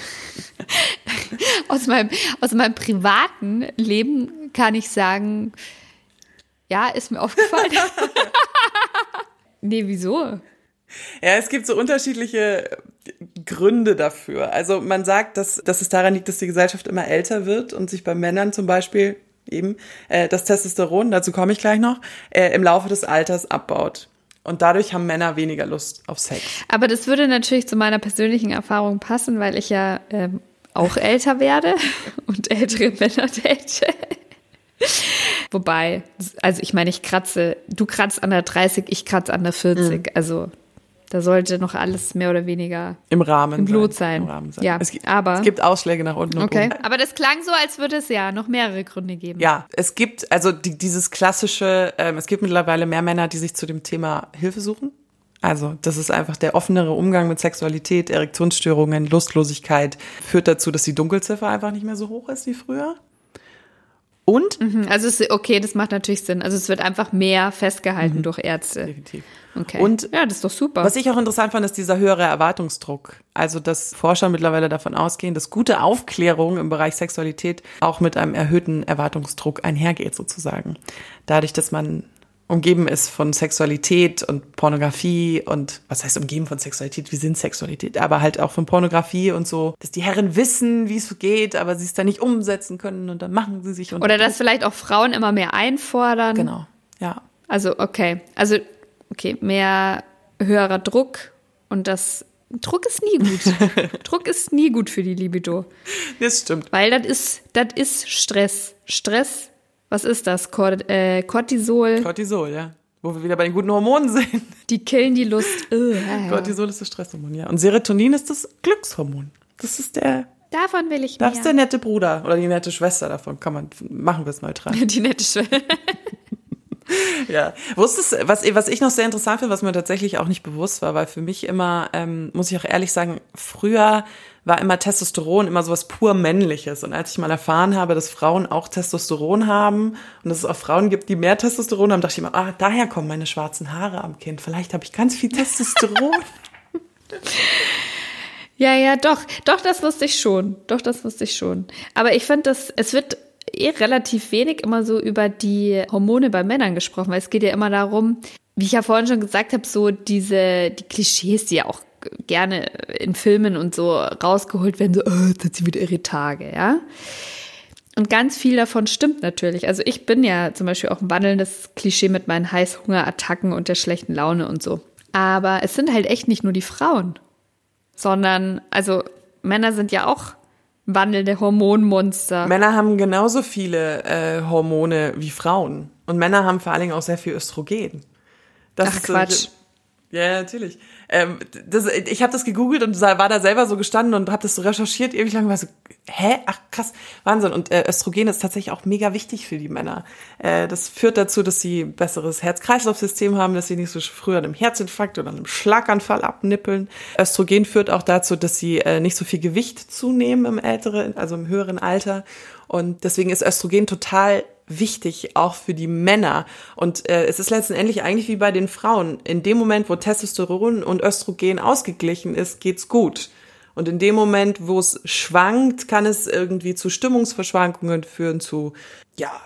aus meinem privaten Leben kann ich sagen, ja, ist mir aufgefallen. Nee, wieso? Ja, es gibt so unterschiedliche Gründe dafür. Also man sagt, dass es daran liegt, dass die Gesellschaft immer älter wird und sich bei Männern zum Beispiel eben das Testosteron, dazu komme ich gleich noch, im Laufe des Alters abbaut. Und dadurch haben Männer weniger Lust auf Sex. Aber das würde natürlich zu meiner persönlichen Erfahrung passen, weil ich ja auch älter werde und ältere Männer date. Wobei, also ich meine, du kratzt an der 30, ich kratze an der 40. Mhm. Also da sollte noch alles mehr oder weniger im Rahmen im Blut sein. Im Rahmen sein. Ja, es gibt Ausschläge nach unten und oben. Aber das klang so, als würde es ja noch mehrere Gründe geben. Ja, es gibt also dieses klassische, es gibt mittlerweile mehr Männer, die sich zu dem Thema Hilfe suchen. Also das ist einfach der offenere Umgang mit Sexualität, Erektionsstörungen, Lustlosigkeit führt dazu, dass die Dunkelziffer einfach nicht mehr so hoch ist wie früher. Und? Also das macht natürlich Sinn. Also es wird einfach mehr festgehalten durch Ärzte. Definitiv. Okay. Und ja, das ist doch super. Was ich auch interessant fand, ist dieser höhere Erwartungsdruck. Also dass Forscher mittlerweile davon ausgehen, dass gute Aufklärung im Bereich Sexualität auch mit einem erhöhten Erwartungsdruck einhergeht sozusagen. Dadurch, dass man umgeben ist von Sexualität und Pornografie und, was heißt umgeben von Sexualität? Wir sind Sexualität, aber halt auch von Pornografie und so, dass die Herren wissen, wie es geht, aber sie es dann nicht umsetzen können und dann machen sie sich. Oder dass vielleicht auch Frauen immer mehr einfordern. Genau, ja. Also, okay, mehr höherer Druck und Druck ist nie gut. Druck ist nie gut für die Libido. Das stimmt. Weil das ist Stress. Stress. Was ist das? Cortisol? Cortisol, ja. Wo wir wieder bei den guten Hormonen sind. Die killen die Lust. Cortisol ist das Stresshormon, ja. Und Serotonin ist das Glückshormon. Das ist der... Davon will ich mehr. Das ist der nette Bruder oder die nette Schwester davon. Machen wir es neutral. Die nette Schwester. Ja. Wusstest du, was ich noch sehr interessant finde, was mir tatsächlich auch nicht bewusst war, weil für mich immer, muss ich auch ehrlich sagen, früher... war immer Testosteron immer sowas pur Männliches. Und als ich mal erfahren habe, dass Frauen auch Testosteron haben und dass es auch Frauen gibt, die mehr Testosteron haben, dachte ich immer, daher kommen meine schwarzen Haare am Kinn. Vielleicht habe ich ganz viel Testosteron. Ja, doch, das wusste ich schon. Aber ich finde, es wird relativ wenig immer so über die Hormone bei Männern gesprochen, weil es geht ja immer darum, wie ich ja vorhin schon gesagt habe, so die Klischees, die ja auch gerne in Filmen und so rausgeholt werden, so, jetzt hat sie wieder ihre Tage, ja. Und ganz viel davon stimmt natürlich. Also ich bin ja zum Beispiel auch ein wandelndes Klischee mit meinen Heißhungerattacken und der schlechten Laune und so. Aber es sind halt echt nicht nur die Frauen, sondern, also Männer sind ja auch wandelnde Hormonmonster. Männer haben genauso viele Hormone wie Frauen. Und Männer haben vor allen Dingen auch sehr viel Östrogen. Das ist Quatsch. Ja, natürlich. Ich habe das gegoogelt und war da selber so gestanden und habe das so recherchiert ewig lang. War so, hä? Ach, krass. Wahnsinn. Und Östrogen ist tatsächlich auch mega wichtig für die Männer. Das führt dazu, dass sie besseres Herz-Kreislauf-System haben, dass sie nicht so früh an einem Herzinfarkt oder einem Schlaganfall abnippeln. Östrogen führt auch dazu, dass sie nicht so viel Gewicht zunehmen im höheren Alter. Und deswegen ist Östrogen total wichtig, auch für die Männer. Und es ist letztendlich eigentlich wie bei den Frauen. In dem Moment, wo Testosteron und Östrogen ausgeglichen ist, geht's gut. Und in dem Moment, wo es schwankt, kann es irgendwie zu Stimmungsverschwankungen führen, zu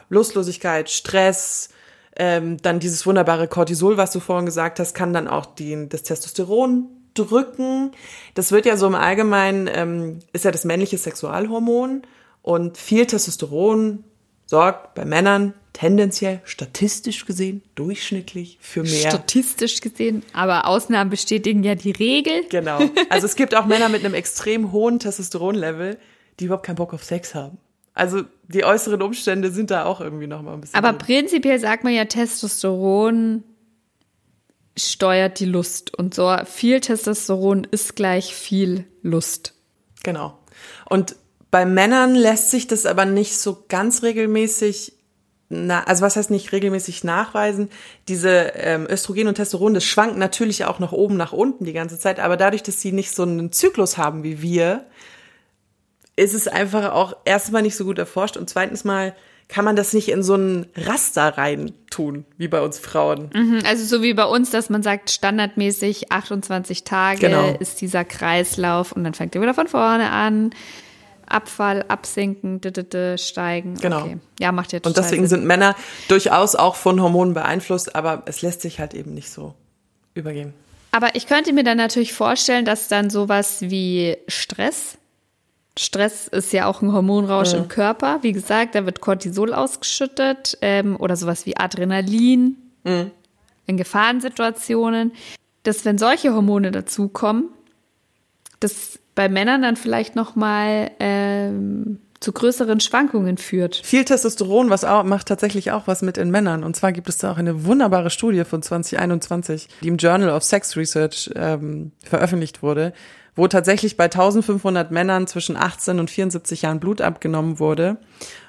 Lustlosigkeit, Stress. Dann dieses wunderbare Cortisol, was du vorhin gesagt hast, kann dann auch das Testosteron drücken. Das wird ja so im Allgemeinen, ist ja das männliche Sexualhormon. Und viel Testosteron sorgt bei Männern tendenziell statistisch gesehen, durchschnittlich für mehr. Statistisch gesehen, aber Ausnahmen bestätigen ja die Regel. Genau. Also es gibt auch Männer mit einem extrem hohen Testosteronlevel, die überhaupt keinen Bock auf Sex haben. Also die äußeren Umstände sind da auch irgendwie nochmal ein bisschen. Aber prinzipiell sagt man ja, Testosteron steuert die Lust. Und so viel Testosteron ist gleich viel Lust. Genau. Und bei Männern lässt sich das aber nicht so ganz regelmäßig, was heißt nicht regelmäßig nachweisen? Diese Östrogen und Testosteron, das schwankt natürlich auch nach oben, nach unten die ganze Zeit, aber dadurch, dass sie nicht so einen Zyklus haben wie wir, ist es einfach auch erstmal nicht so gut erforscht und zweitens mal kann man das nicht in so einen Raster rein tun, wie bei uns Frauen. Mhm, also so wie bei uns, dass man sagt, standardmäßig 28 Tage ist dieser Kreislauf und dann fängt er wieder von vorne an. Abfall, absinken, steigen. Genau. Okay. Ja, macht jetzt. Und deswegen sind Männer durchaus auch von Hormonen beeinflusst, aber es lässt sich halt eben nicht so übergeben. Aber ich könnte mir dann natürlich vorstellen, dass dann sowas wie Stress ist ja auch ein Hormonrausch im Körper. Wie gesagt, da wird Cortisol ausgeschüttet oder sowas wie Adrenalin in Gefahrensituationen. Dass wenn solche Hormone dazukommen, das bei Männern dann vielleicht nochmal zu größeren Schwankungen führt. Viel Testosteron macht tatsächlich auch was mit in Männern. Und zwar gibt es da auch eine wunderbare Studie von 2021, die im Journal of Sex Research veröffentlicht wurde, wo tatsächlich bei 1500 Männern zwischen 18 und 74 Jahren Blut abgenommen wurde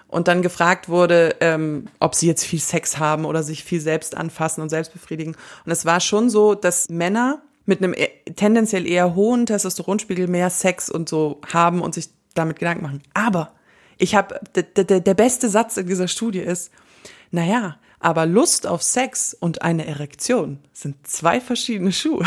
und dann gefragt wurde, ob sie jetzt viel Sex haben oder sich viel selbst anfassen und selbst befriedigen. Und es war schon so, dass Männer mit einem tendenziell eher hohen Testosteronspiegel mehr Sex und so haben und sich damit Gedanken machen. Aber der beste Satz in dieser Studie ist, aber Lust auf Sex und eine Erektion sind zwei verschiedene Schuhe.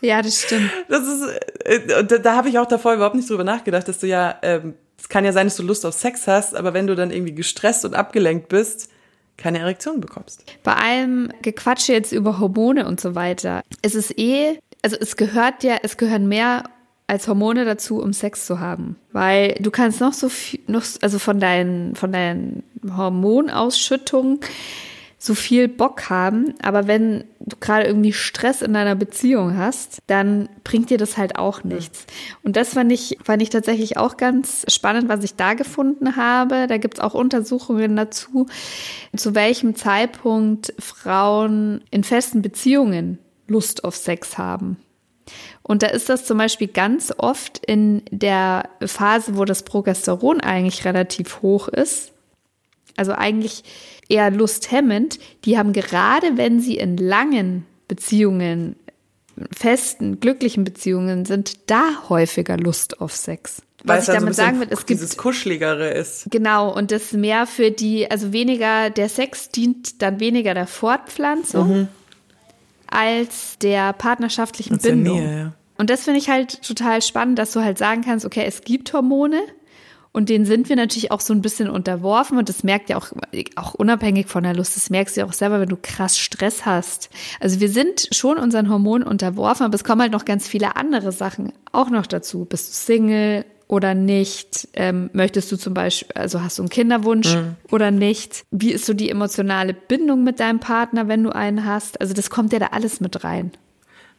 Ja, das stimmt. Das ist, und da habe ich auch davor überhaupt nicht drüber nachgedacht, dass du es kann ja sein, dass du Lust auf Sex hast, aber wenn du dann irgendwie gestresst und abgelenkt bist, keine Erektion bekommst. Bei allem Gequatsche jetzt über Hormone und so weiter, es gehören mehr als Hormone dazu, um Sex zu haben. Weil du kannst noch so viel, von deinen Hormonausschüttungen so viel Bock haben, aber wenn du gerade irgendwie Stress in deiner Beziehung hast, dann bringt dir das halt auch nichts. Und das fand ich tatsächlich auch ganz spannend, was ich da gefunden habe. Da gibt es auch Untersuchungen dazu, zu welchem Zeitpunkt Frauen in festen Beziehungen Lust auf Sex haben. Und da ist das zum Beispiel ganz oft in der Phase, wo das Progesteron eigentlich relativ hoch ist, also eigentlich eher lusthemmend, die haben gerade, wenn sie in langen Beziehungen, festen, glücklichen Beziehungen sind, da häufiger Lust auf Sex. Was ich damit sagen will, es gibt dieses Kuscheligere ist. Genau, und das mehr für die, also weniger, der Sex dient dann weniger der Fortpflanzung als der partnerschaftlichen Bindung. Der Nähe, ja. Und das finde ich halt total spannend, dass du halt sagen kannst, okay, es gibt Hormone, und denen sind wir natürlich auch so ein bisschen unterworfen und das merkt ja auch unabhängig von der Lust, das merkst du ja auch selber, wenn du krass Stress hast. Also wir sind schon unseren Hormonen unterworfen, aber es kommen halt noch ganz viele andere Sachen auch noch dazu. Bist du Single oder nicht? Möchtest du zum Beispiel, also hast du einen Kinderwunsch oder nicht? Wie ist so die emotionale Bindung mit deinem Partner, wenn du einen hast? Also das kommt ja da alles mit rein.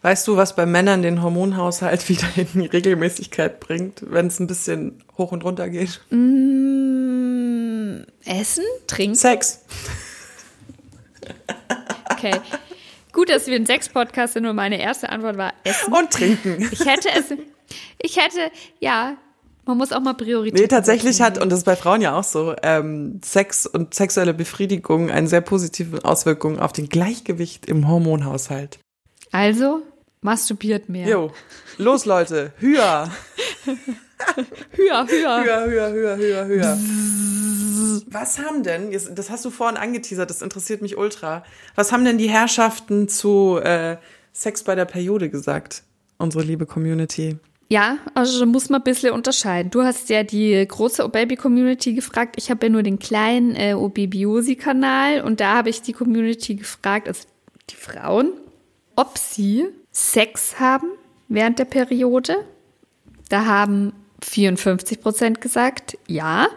Weißt du, was bei Männern den Hormonhaushalt wieder in die Regelmäßigkeit bringt, wenn es ein bisschen hoch und runter geht? Essen? Trinken? Sex. Okay. Gut, dass wir ein Sex-Podcast sind und meine erste Antwort war Essen. Und Trinken. Ja, man muss auch mal Prioritäten. Nee, tatsächlich hat, und das ist bei Frauen ja auch so, Sex und sexuelle Befriedigung eine sehr positive Auswirkung auf den Gleichgewicht im Hormonhaushalt. Also, masturbiert mehr. Jo, los Leute, höher. höher. Was haben denn, das hast du vorhin angeteasert, das interessiert mich ultra, was haben denn die Herrschaften zu Sex bei der Periode gesagt, unsere liebe Community? Ja, also muss man ein bisschen unterscheiden. Du hast ja die große OBaby-Community gefragt, ich habe ja nur den kleinen OBaby-Josi-Kanal und da habe ich die Community gefragt, also die Frauen, ob sie Sex haben während der Periode. Da haben 54% gesagt, ja.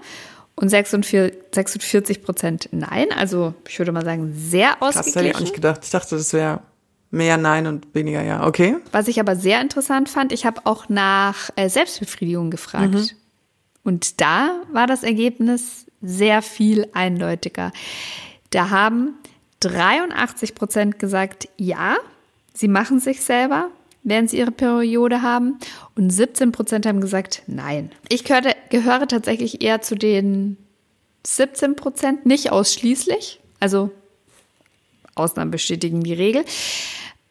Und 46% nein. Also ich würde mal sagen, sehr ausgeglichen. Das hätte ich auch nicht gedacht. Ich dachte, das wäre mehr nein und weniger ja. Okay. Was ich aber sehr interessant fand, ich habe auch nach Selbstbefriedigung gefragt. Mhm. Und da war das Ergebnis sehr viel eindeutiger. Da haben 83% gesagt, ja, sie machen sich selber, während sie ihre Periode haben. Und 17% haben gesagt, nein. Ich gehöre tatsächlich eher zu den 17%, nicht ausschließlich. Also Ausnahmen bestätigen die Regel.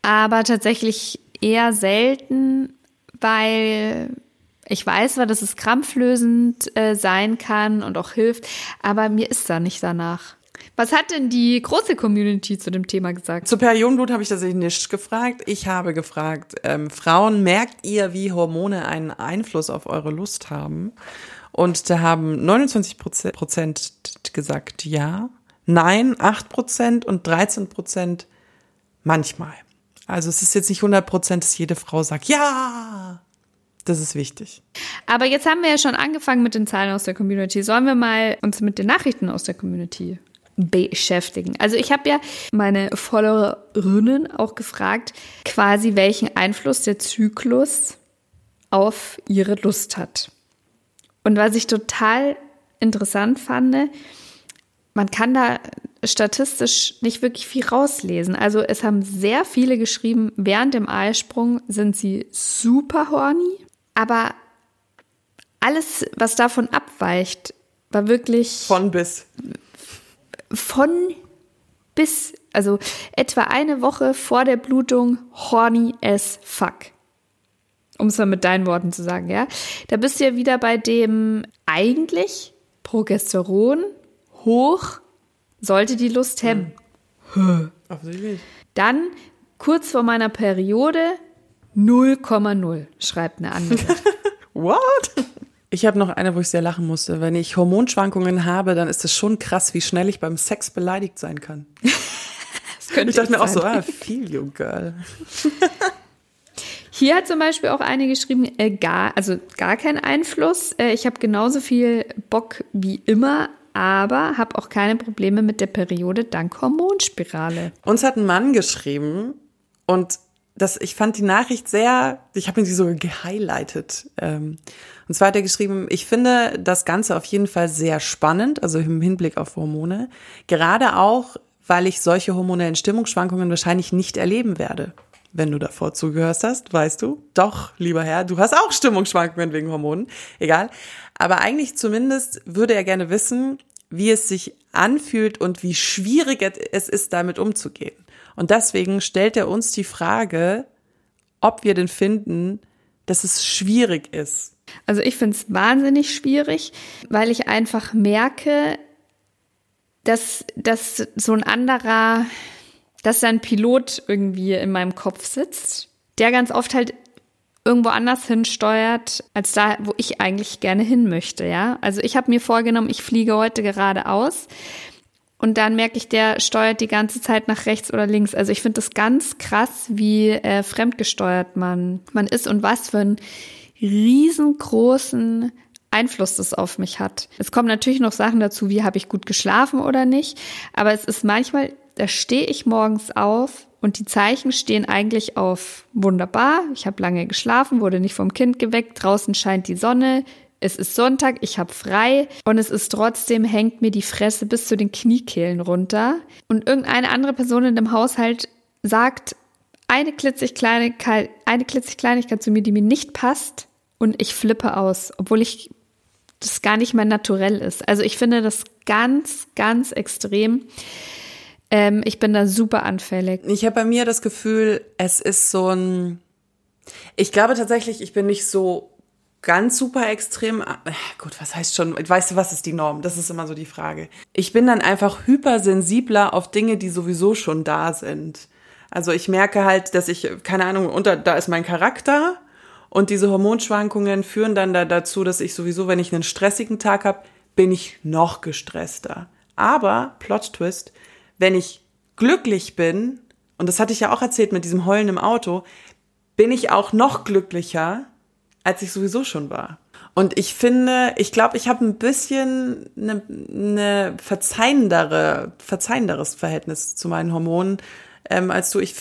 Aber tatsächlich eher selten, weil ich weiß zwar, dass es krampflösend sein kann und auch hilft, aber mir ist da nicht danach. Was hat denn die große Community zu dem Thema gesagt? Zu Periodenblut habe ich tatsächlich nichts gefragt. Ich habe gefragt, Frauen, merkt ihr, wie Hormone einen Einfluss auf eure Lust haben? Und da haben 29% gesagt ja, nein, 8% und 13% manchmal. Also es ist jetzt nicht 100%, dass jede Frau sagt ja. Das ist wichtig. Aber jetzt haben wir ja schon angefangen mit den Zahlen aus der Community. Sollen wir mal uns mit den Nachrichten aus der Community beschäftigen? Also ich habe ja meine Followerinnen auch gefragt, quasi welchen Einfluss der Zyklus auf ihre Lust hat. Und was ich total interessant fand, man kann da statistisch nicht wirklich viel rauslesen. Also es haben sehr viele geschrieben, während dem Eisprung sind sie super horny. Aber alles, was davon abweicht, war wirklich... Von bis, also etwa eine Woche vor der Blutung horny as fuck. Um es mal mit deinen Worten zu sagen, ja. Da bist du ja wieder bei dem eigentlich Progesteron hoch sollte die Lust hemmen. Hm. Dann kurz vor meiner Periode 0,0, schreibt eine andere. What? Ich habe noch eine, wo ich sehr lachen musste. Wenn ich Hormonschwankungen habe, dann ist es schon krass, wie schnell ich beim Sex beleidigt sein kann. Ich dachte mir auch so, I feel you, girl. Hier hat zum Beispiel auch eine geschrieben, gar keinen Einfluss. Ich habe genauso viel Bock wie immer, aber habe auch keine Probleme mit der Periode dank Hormonspirale. Uns hat ein Mann geschrieben und ich fand die Nachricht sehr, ich habe mir sie so gehighlightet. Und zwar hat er geschrieben, ich finde das Ganze auf jeden Fall sehr spannend, also im Hinblick auf Hormone, gerade auch, weil ich solche hormonellen Stimmungsschwankungen wahrscheinlich nicht erleben werde. Wenn du davor zugehört hast, weißt du, doch, lieber Herr, du hast auch Stimmungsschwankungen wegen Hormonen, egal. Aber eigentlich zumindest würde er gerne wissen, wie es sich anfühlt und wie schwierig es ist, damit umzugehen. Und deswegen stellt er uns die Frage, ob wir denn finden, dass es schwierig ist. Also ich finde es wahnsinnig schwierig, weil ich einfach merke, dass so ein anderer, dass da ein Pilot irgendwie in meinem Kopf sitzt, der ganz oft halt irgendwo anders hinsteuert, als da, wo ich eigentlich gerne hin möchte, ja. Also ich habe mir vorgenommen, ich fliege heute geradeaus. Und dann merke ich, der steuert die ganze Zeit nach rechts oder links. Also ich finde das ganz krass, wie fremdgesteuert man ist und was für einen riesengroßen Einfluss das auf mich hat. Es kommen natürlich noch Sachen dazu, wie habe ich gut geschlafen oder nicht. Aber es ist manchmal, da stehe ich morgens auf und die Zeichen stehen eigentlich auf wunderbar. Ich habe lange geschlafen, wurde nicht vom Kind geweckt, draußen scheint die Sonne. Es ist Sonntag, ich habe frei und es ist trotzdem, hängt mir die Fresse bis zu den Kniekehlen runter. Und irgendeine andere Person in dem Haushalt sagt eine Klitzekleinigkeit zu mir, die mir nicht passt, und ich flippe aus, obwohl ich das gar nicht mein Naturell ist. Also ich finde das ganz, ganz extrem. Ich bin da super anfällig. Ich habe bei mir das Gefühl, es ist so ein... Ich glaube tatsächlich, ich bin nicht so ganz super extrem... Gut, was heißt schon... Weißt du, was ist die Norm? Das ist immer so die Frage. Ich bin dann einfach hypersensibler auf Dinge, die sowieso schon da sind. Also ich merke halt, dass ich, keine Ahnung, da ist mein Charakter... Und diese Hormonschwankungen führen dann dazu, dass ich sowieso, wenn ich einen stressigen Tag habe, bin ich noch gestresster. Aber, Plot-Twist, wenn ich glücklich bin, und das hatte ich ja auch erzählt mit diesem Heulen im Auto, bin ich auch noch glücklicher, als ich sowieso schon war. Und ich finde, ich glaube, ich habe ein bisschen eine verzeihenderes Verhältnis zu meinen Hormonen als du. Ich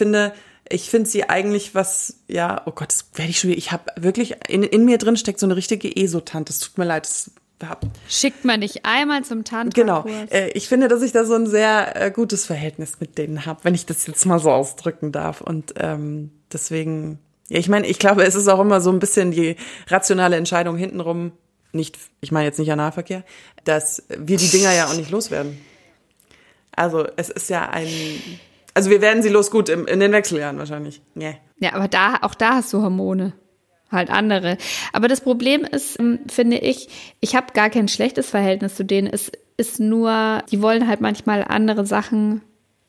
finde sie eigentlich was, ja, oh Gott, das werde ich schon wieder, ich habe wirklich, in mir drin steckt so eine richtige ESO-Tant, das tut mir leid, das schickt man nicht einmal zum Tantra-Kurs. Genau, ich finde, dass ich da so ein sehr gutes Verhältnis mit denen habe, wenn ich das jetzt mal so ausdrücken darf, und deswegen, ja, ich meine, ich glaube, es ist auch immer so ein bisschen die rationale Entscheidung hintenrum, nicht, ich meine jetzt nicht Analverkehr, dass wir die Dinger ja auch nicht loswerden. Also, es ist ja ein... Also wir werden sie los, gut, in den Wechseljahren wahrscheinlich. Yeah. Ja, aber auch da hast du Hormone, halt andere. Aber das Problem ist, finde ich, ich habe gar kein schlechtes Verhältnis zu denen. Es ist nur, die wollen halt manchmal andere Sachen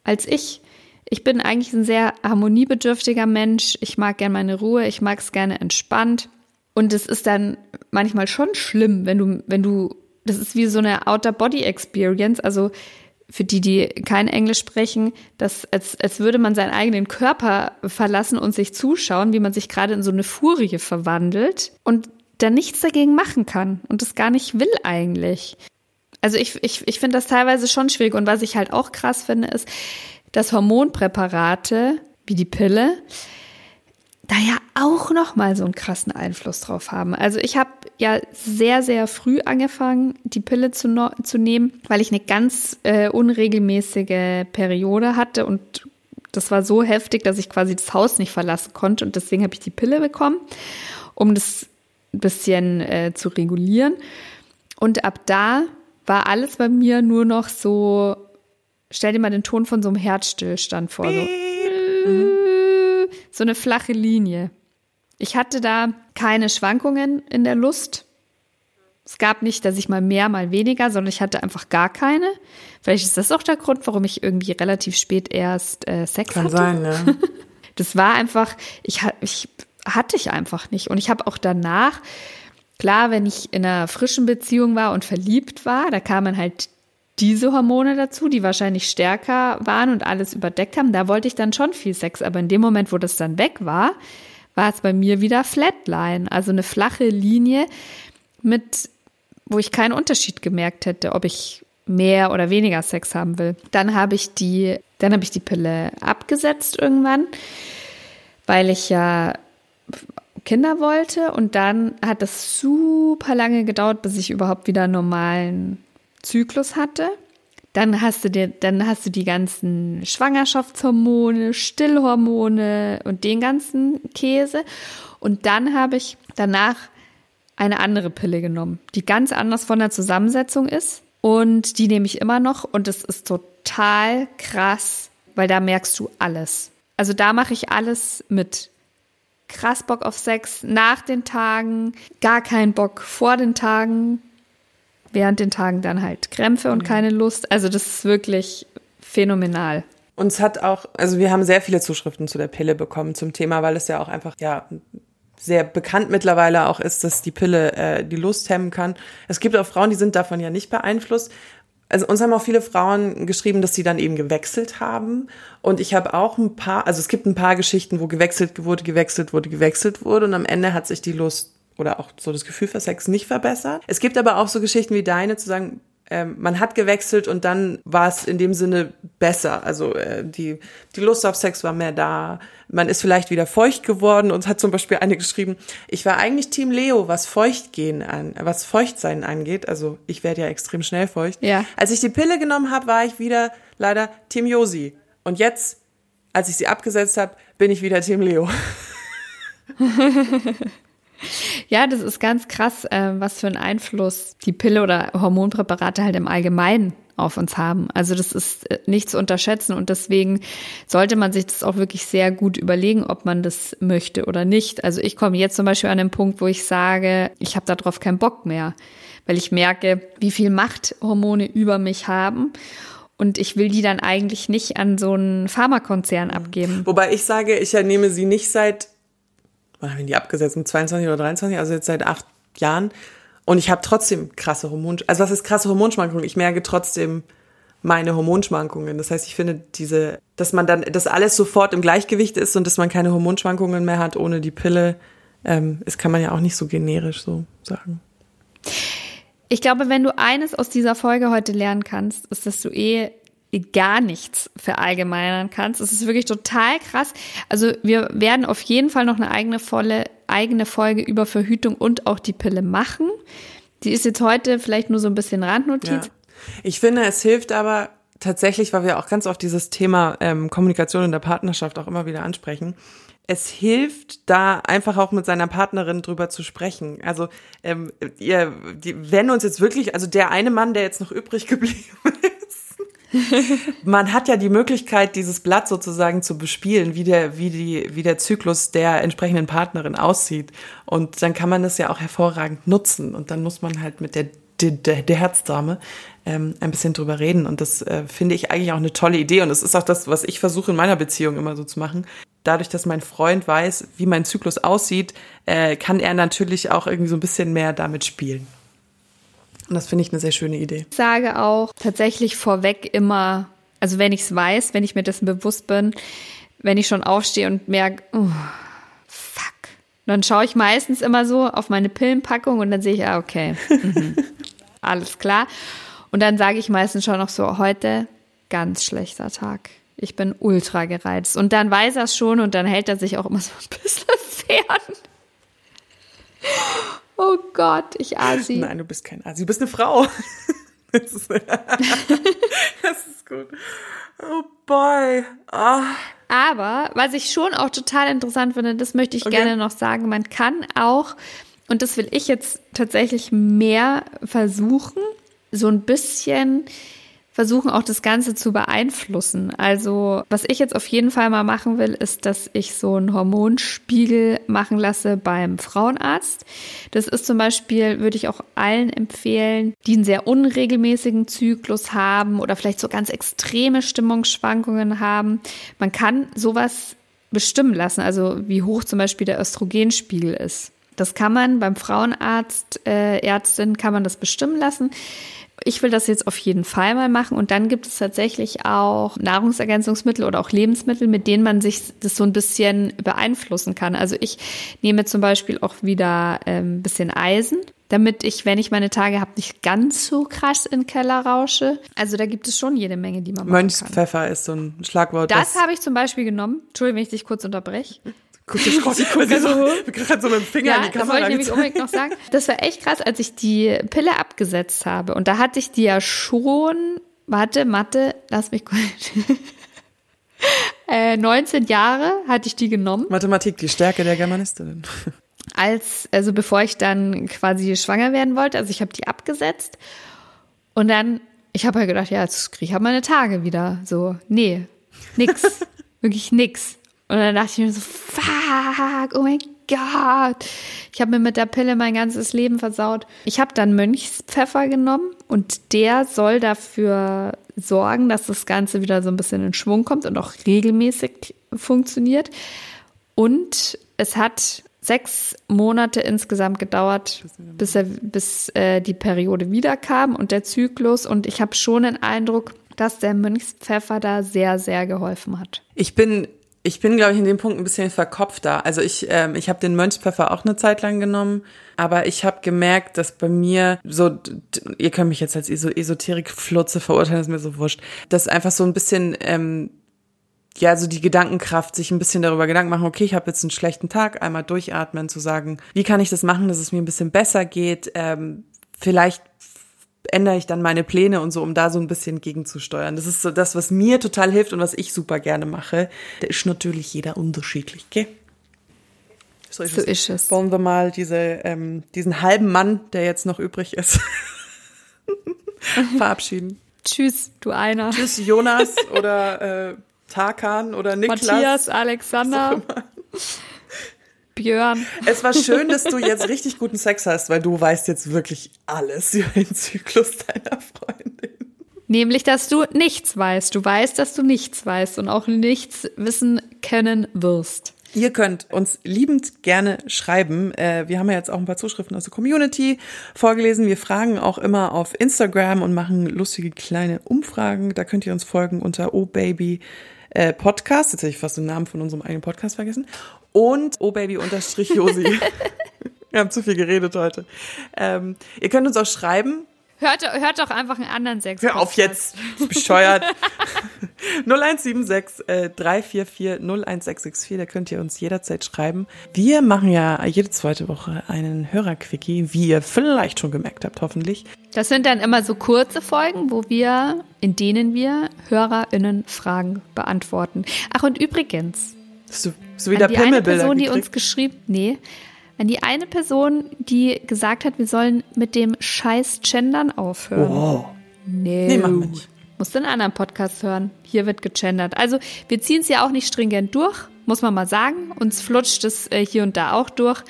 als ich. Ich bin eigentlich ein sehr harmoniebedürftiger Mensch. Ich mag gerne meine Ruhe, ich mag es gerne entspannt. Und es ist dann manchmal schon schlimm, wenn du, das ist wie so eine Outer-Body-Experience, also für die kein Englisch sprechen, dass als würde man seinen eigenen Körper verlassen und sich zuschauen, wie man sich gerade in so eine Furie verwandelt und dann nichts dagegen machen kann und das gar nicht will eigentlich. Also ich finde das teilweise schon schwierig. Und was ich halt auch krass finde, ist, dass Hormonpräparate wie die Pille da ja auch nochmal so einen krassen Einfluss drauf haben. Also ich habe ja sehr, sehr früh angefangen, die Pille zu nehmen, weil ich eine ganz unregelmäßige Periode hatte und das war so heftig, dass ich quasi das Haus nicht verlassen konnte und deswegen habe ich die Pille bekommen, um das ein bisschen zu regulieren. Und ab da war alles bei mir nur noch so, stell dir mal den Ton von so einem Herzstillstand vor, so. So eine flache Linie. Ich hatte da keine Schwankungen in der Lust. Es gab nicht, dass ich mal mehr, mal weniger, sondern ich hatte einfach gar keine. Vielleicht ist das auch der Grund, warum ich irgendwie relativ spät erst Sex hatte. Kann sein, ne? Das war einfach, ich hatte einfach nicht. Und ich habe auch danach, klar, wenn ich in einer frischen Beziehung war und verliebt war, da kamen halt diese Hormone dazu, die wahrscheinlich stärker waren und alles überdeckt haben, da wollte ich dann schon viel Sex. Aber in dem Moment, wo das dann weg war, war es bei mir wieder Flatline, also eine flache Linie, wo ich keinen Unterschied gemerkt hätte, ob ich mehr oder weniger Sex haben will. Dann habe ich die Pille abgesetzt irgendwann, weil ich ja Kinder wollte. Und dann hat das super lange gedauert, bis ich überhaupt wieder einen normalen Zyklus hatte. Dann hast du die ganzen Schwangerschaftshormone, Stillhormone und den ganzen Käse. Und dann habe ich danach eine andere Pille genommen, die ganz anders von der Zusammensetzung ist. Und die nehme ich immer noch. Und es ist total krass, weil da merkst du alles. Also da mache ich alles mit. Krass Bock auf Sex nach den Tagen, gar keinen Bock vor den Tagen. Während den Tagen dann halt Krämpfe und keine Lust. Also das ist wirklich phänomenal. Uns hat auch, also wir haben sehr viele Zuschriften zu der Pille bekommen zum Thema, weil es ja auch einfach sehr bekannt mittlerweile auch ist, dass die Pille die Lust hemmen kann. Es gibt auch Frauen, die sind davon ja nicht beeinflusst. Also uns haben auch viele Frauen geschrieben, dass sie dann eben gewechselt haben. Und ich habe auch ein paar, also es gibt ein paar Geschichten, wo gewechselt wurde. Und am Ende hat sich die Lust oder auch so das Gefühl für Sex nicht verbessert. Es gibt aber auch so Geschichten wie deine, zu sagen, man hat gewechselt und dann war es in dem Sinne besser. Also die Lust auf Sex war mehr da. Man ist vielleicht wieder feucht geworden. Uns hat zum Beispiel eine geschrieben, ich war eigentlich Team Leo, was Feuchtsein angeht. Also ich werde ja extrem schnell feucht. Ja. Als ich die Pille genommen habe, war ich wieder leider Team Josi. Und jetzt als ich sie abgesetzt habe, bin ich wieder Team Leo. Ja, das ist ganz krass, was für einen Einfluss die Pille oder Hormonpräparate halt im Allgemeinen auf uns haben. Also das ist nicht zu unterschätzen und deswegen sollte man sich das auch wirklich sehr gut überlegen, ob man das möchte oder nicht. Also ich komme jetzt zum Beispiel an den Punkt, wo ich sage, ich habe darauf keinen Bock mehr, weil ich merke, wie viel Macht Hormone über mich haben. Und ich will die dann eigentlich nicht an so einen Pharmakonzern abgeben. Wobei ich sage, ich ernehme sie nicht seit, wann haben wir die abgesetzt? Um 22 oder 23, also jetzt seit 8 Jahren. Und ich habe trotzdem krasse Hormonschwankungen. Also was ist krasse Hormonschwankungen? Ich merke trotzdem meine Hormonschwankungen. Das heißt, ich finde diese, dass man dann, dass alles sofort im Gleichgewicht ist und dass man keine Hormonschwankungen mehr hat ohne die Pille, das kann man ja auch nicht so generisch so sagen. Ich glaube, wenn du eines aus dieser Folge heute lernen kannst, ist, dass du gar nichts verallgemeinern kannst. Es ist wirklich total krass. Also wir werden auf jeden Fall noch eine eigene Folge über Verhütung und auch die Pille machen. Die ist jetzt heute vielleicht nur so ein bisschen Randnotiz. Ja. Ich finde, es hilft aber tatsächlich, weil wir auch ganz oft dieses Thema Kommunikation in der Partnerschaft auch immer wieder ansprechen. Es hilft, da einfach auch mit seiner Partnerin drüber zu sprechen. Also wenn uns jetzt wirklich, also der eine Mann, der jetzt noch übrig geblieben ist, man hat ja die Möglichkeit, dieses Blatt sozusagen zu bespielen, wie der Zyklus der entsprechenden Partnerin aussieht. Und dann kann man das ja auch hervorragend nutzen. Und dann muss man halt mit der Herzdame ein bisschen drüber reden. Und das finde ich eigentlich auch eine tolle Idee. Und das ist auch das, was ich versuche in meiner Beziehung immer so zu machen. Dadurch, dass mein Freund weiß, wie mein Zyklus aussieht, kann er natürlich auch irgendwie so ein bisschen mehr damit spielen. Und das finde ich eine sehr schöne Idee. Ich sage auch tatsächlich vorweg immer, also wenn ich es weiß, wenn ich mir dessen bewusst bin, wenn ich schon aufstehe und merke, fuck. Dann schaue ich meistens immer so auf meine Pillenpackung und dann sehe ich, okay, alles klar. Und dann sage ich meistens schon noch so, heute ganz schlechter Tag. Ich bin ultra gereizt. Und dann weiß er es schon und dann hält er sich auch immer so ein bisschen fern. Oh Gott, ich Asi. Nein, du bist kein Asi, du bist eine Frau. Das ist gut. Oh boy. Oh. Aber was ich schon auch total interessant finde, das möchte ich gerne noch sagen, man kann auch, und das will ich jetzt tatsächlich mehr versuchen, so ein bisschen versuchen auch das Ganze zu beeinflussen. Also was ich jetzt auf jeden Fall mal machen will, ist, dass ich so einen Hormonspiegel machen lasse beim Frauenarzt. Das ist zum Beispiel, würde ich auch allen empfehlen, die einen sehr unregelmäßigen Zyklus haben oder vielleicht so ganz extreme Stimmungsschwankungen haben. Man kann sowas bestimmen lassen, also wie hoch zum Beispiel der Östrogenspiegel ist. Das kann man beim Frauenarzt, Ärztin kann man das bestimmen lassen. Ich will das jetzt auf jeden Fall mal machen und dann gibt es tatsächlich auch Nahrungsergänzungsmittel oder auch Lebensmittel, mit denen man sich das so ein bisschen beeinflussen kann. Also ich nehme zum Beispiel auch wieder ein bisschen Eisen, damit ich, wenn ich meine Tage habe, nicht ganz so krass in den Keller rausche. Also da gibt es schon jede Menge, die man machen kann. Mönchspfeffer ist so ein Schlagwort. Das habe ich zum Beispiel genommen. Entschuldigung, wenn ich dich kurz unterbreche. Ich gucke so mit dem Finger an die Kamera. Das wollte ich nämlich unbedingt noch sagen. Das war echt krass, als ich die Pille abgesetzt habe. Und da hatte ich die ja schon, lass mich kurz. 19 Jahre hatte ich die genommen. Mathematik, die Stärke der Germanistin. Also bevor ich dann quasi schwanger werden wollte. Also ich habe die abgesetzt. Und dann, ich habe halt gedacht, ja, jetzt kriege ich halt meine Tage wieder. So, nee, nix. Wirklich nix. Und dann dachte ich mir so, fuck, oh mein Gott. Ich habe mir mit der Pille mein ganzes Leben versaut. Ich habe dann Mönchspfeffer genommen und der soll dafür sorgen, dass das Ganze wieder so ein bisschen in Schwung kommt und auch regelmäßig funktioniert. Und es hat 6 Monate insgesamt gedauert, bis die Periode wiederkam und der Zyklus. Und ich habe schon den Eindruck, dass der Mönchspfeffer da sehr, sehr geholfen hat. Ich bin, glaube ich, in dem Punkt ein bisschen verkopfter. Also ich habe den Mönchspfeffer auch eine Zeit lang genommen, aber ich habe gemerkt, dass bei mir so, ihr könnt mich jetzt als Esoterik-Flurze verurteilen, ist mir so wurscht, dass einfach so ein bisschen, so die Gedankenkraft, sich ein bisschen darüber Gedanken machen, okay, ich habe jetzt einen schlechten Tag, einmal durchatmen, zu sagen, wie kann ich das machen, dass es mir ein bisschen besser geht, vielleicht ändere ich dann meine Pläne und so, um da so ein bisschen gegenzusteuern. Das ist so das, was mir total hilft und was ich super gerne mache. Da ist natürlich jeder unterschiedlich, gell? So ist es. Wollen wir mal diesen halben Mann, der jetzt noch übrig ist, verabschieden. Tschüss, du einer. Tschüss, Jonas oder Tarkan oder Niklas. Matthias, Alexander. Björn. Es war schön, dass du jetzt richtig guten Sex hast, weil du weißt jetzt wirklich alles über den Zyklus deiner Freundin. Nämlich, dass du nichts weißt. Du weißt, dass du nichts weißt und auch nichts wissen können wirst. Ihr könnt uns liebend gerne schreiben. Wir haben ja jetzt auch ein paar Zuschriften aus der Community vorgelesen. Wir fragen auch immer auf Instagram und machen lustige kleine Umfragen. Da könnt ihr uns folgen unter OBaby-Podcast. Jetzt hätte ich fast den Namen von unserem eigenen Podcast vergessen. Und OBaby-Josi. Wir haben zu viel geredet heute. Ihr könnt uns auch schreiben. Hört doch einfach einen anderen Sex. Hör auf jetzt, das ist bescheuert. 0176 344 01664, da könnt ihr uns jederzeit schreiben. Wir machen ja jede zweite Woche einen Hörerquickie, wie ihr vielleicht schon gemerkt habt, hoffentlich. Das sind dann immer so kurze Folgen, in denen wir HörerInnen Fragen beantworten. Ach, und übrigens, so wie an der die eine Person, die uns geschrieben, an die eine Person, die gesagt hat, wir sollen mit dem Scheiß Gendern aufhören. Wow. Nee, mach mit. Musst einen anderen Podcast hören. Hier wird gegendert. Also wir ziehen es ja auch nicht stringent durch, muss man mal sagen. Uns flutscht es hier und da auch durch.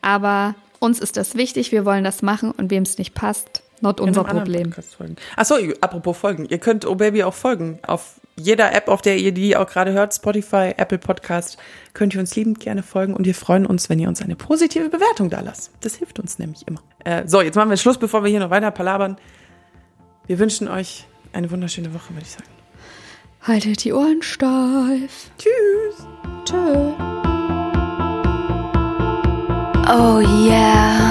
Aber uns ist das wichtig. Wir wollen das machen und wem es nicht passt, not unser Problem. Achso, apropos Folgen. Ihr könnt Oh Baby auch folgen. Auf jeder App, auf der ihr die auch gerade hört, Spotify, Apple Podcast, könnt ihr uns liebend gerne folgen und wir freuen uns, wenn ihr uns eine positive Bewertung da lasst. Das hilft uns nämlich immer. So, jetzt machen wir Schluss, bevor wir hier noch weiter palabern. Wir wünschen euch eine wunderschöne Woche, würde ich sagen. Haltet die Ohren steif. Tschüss. Tschö. Oh yeah.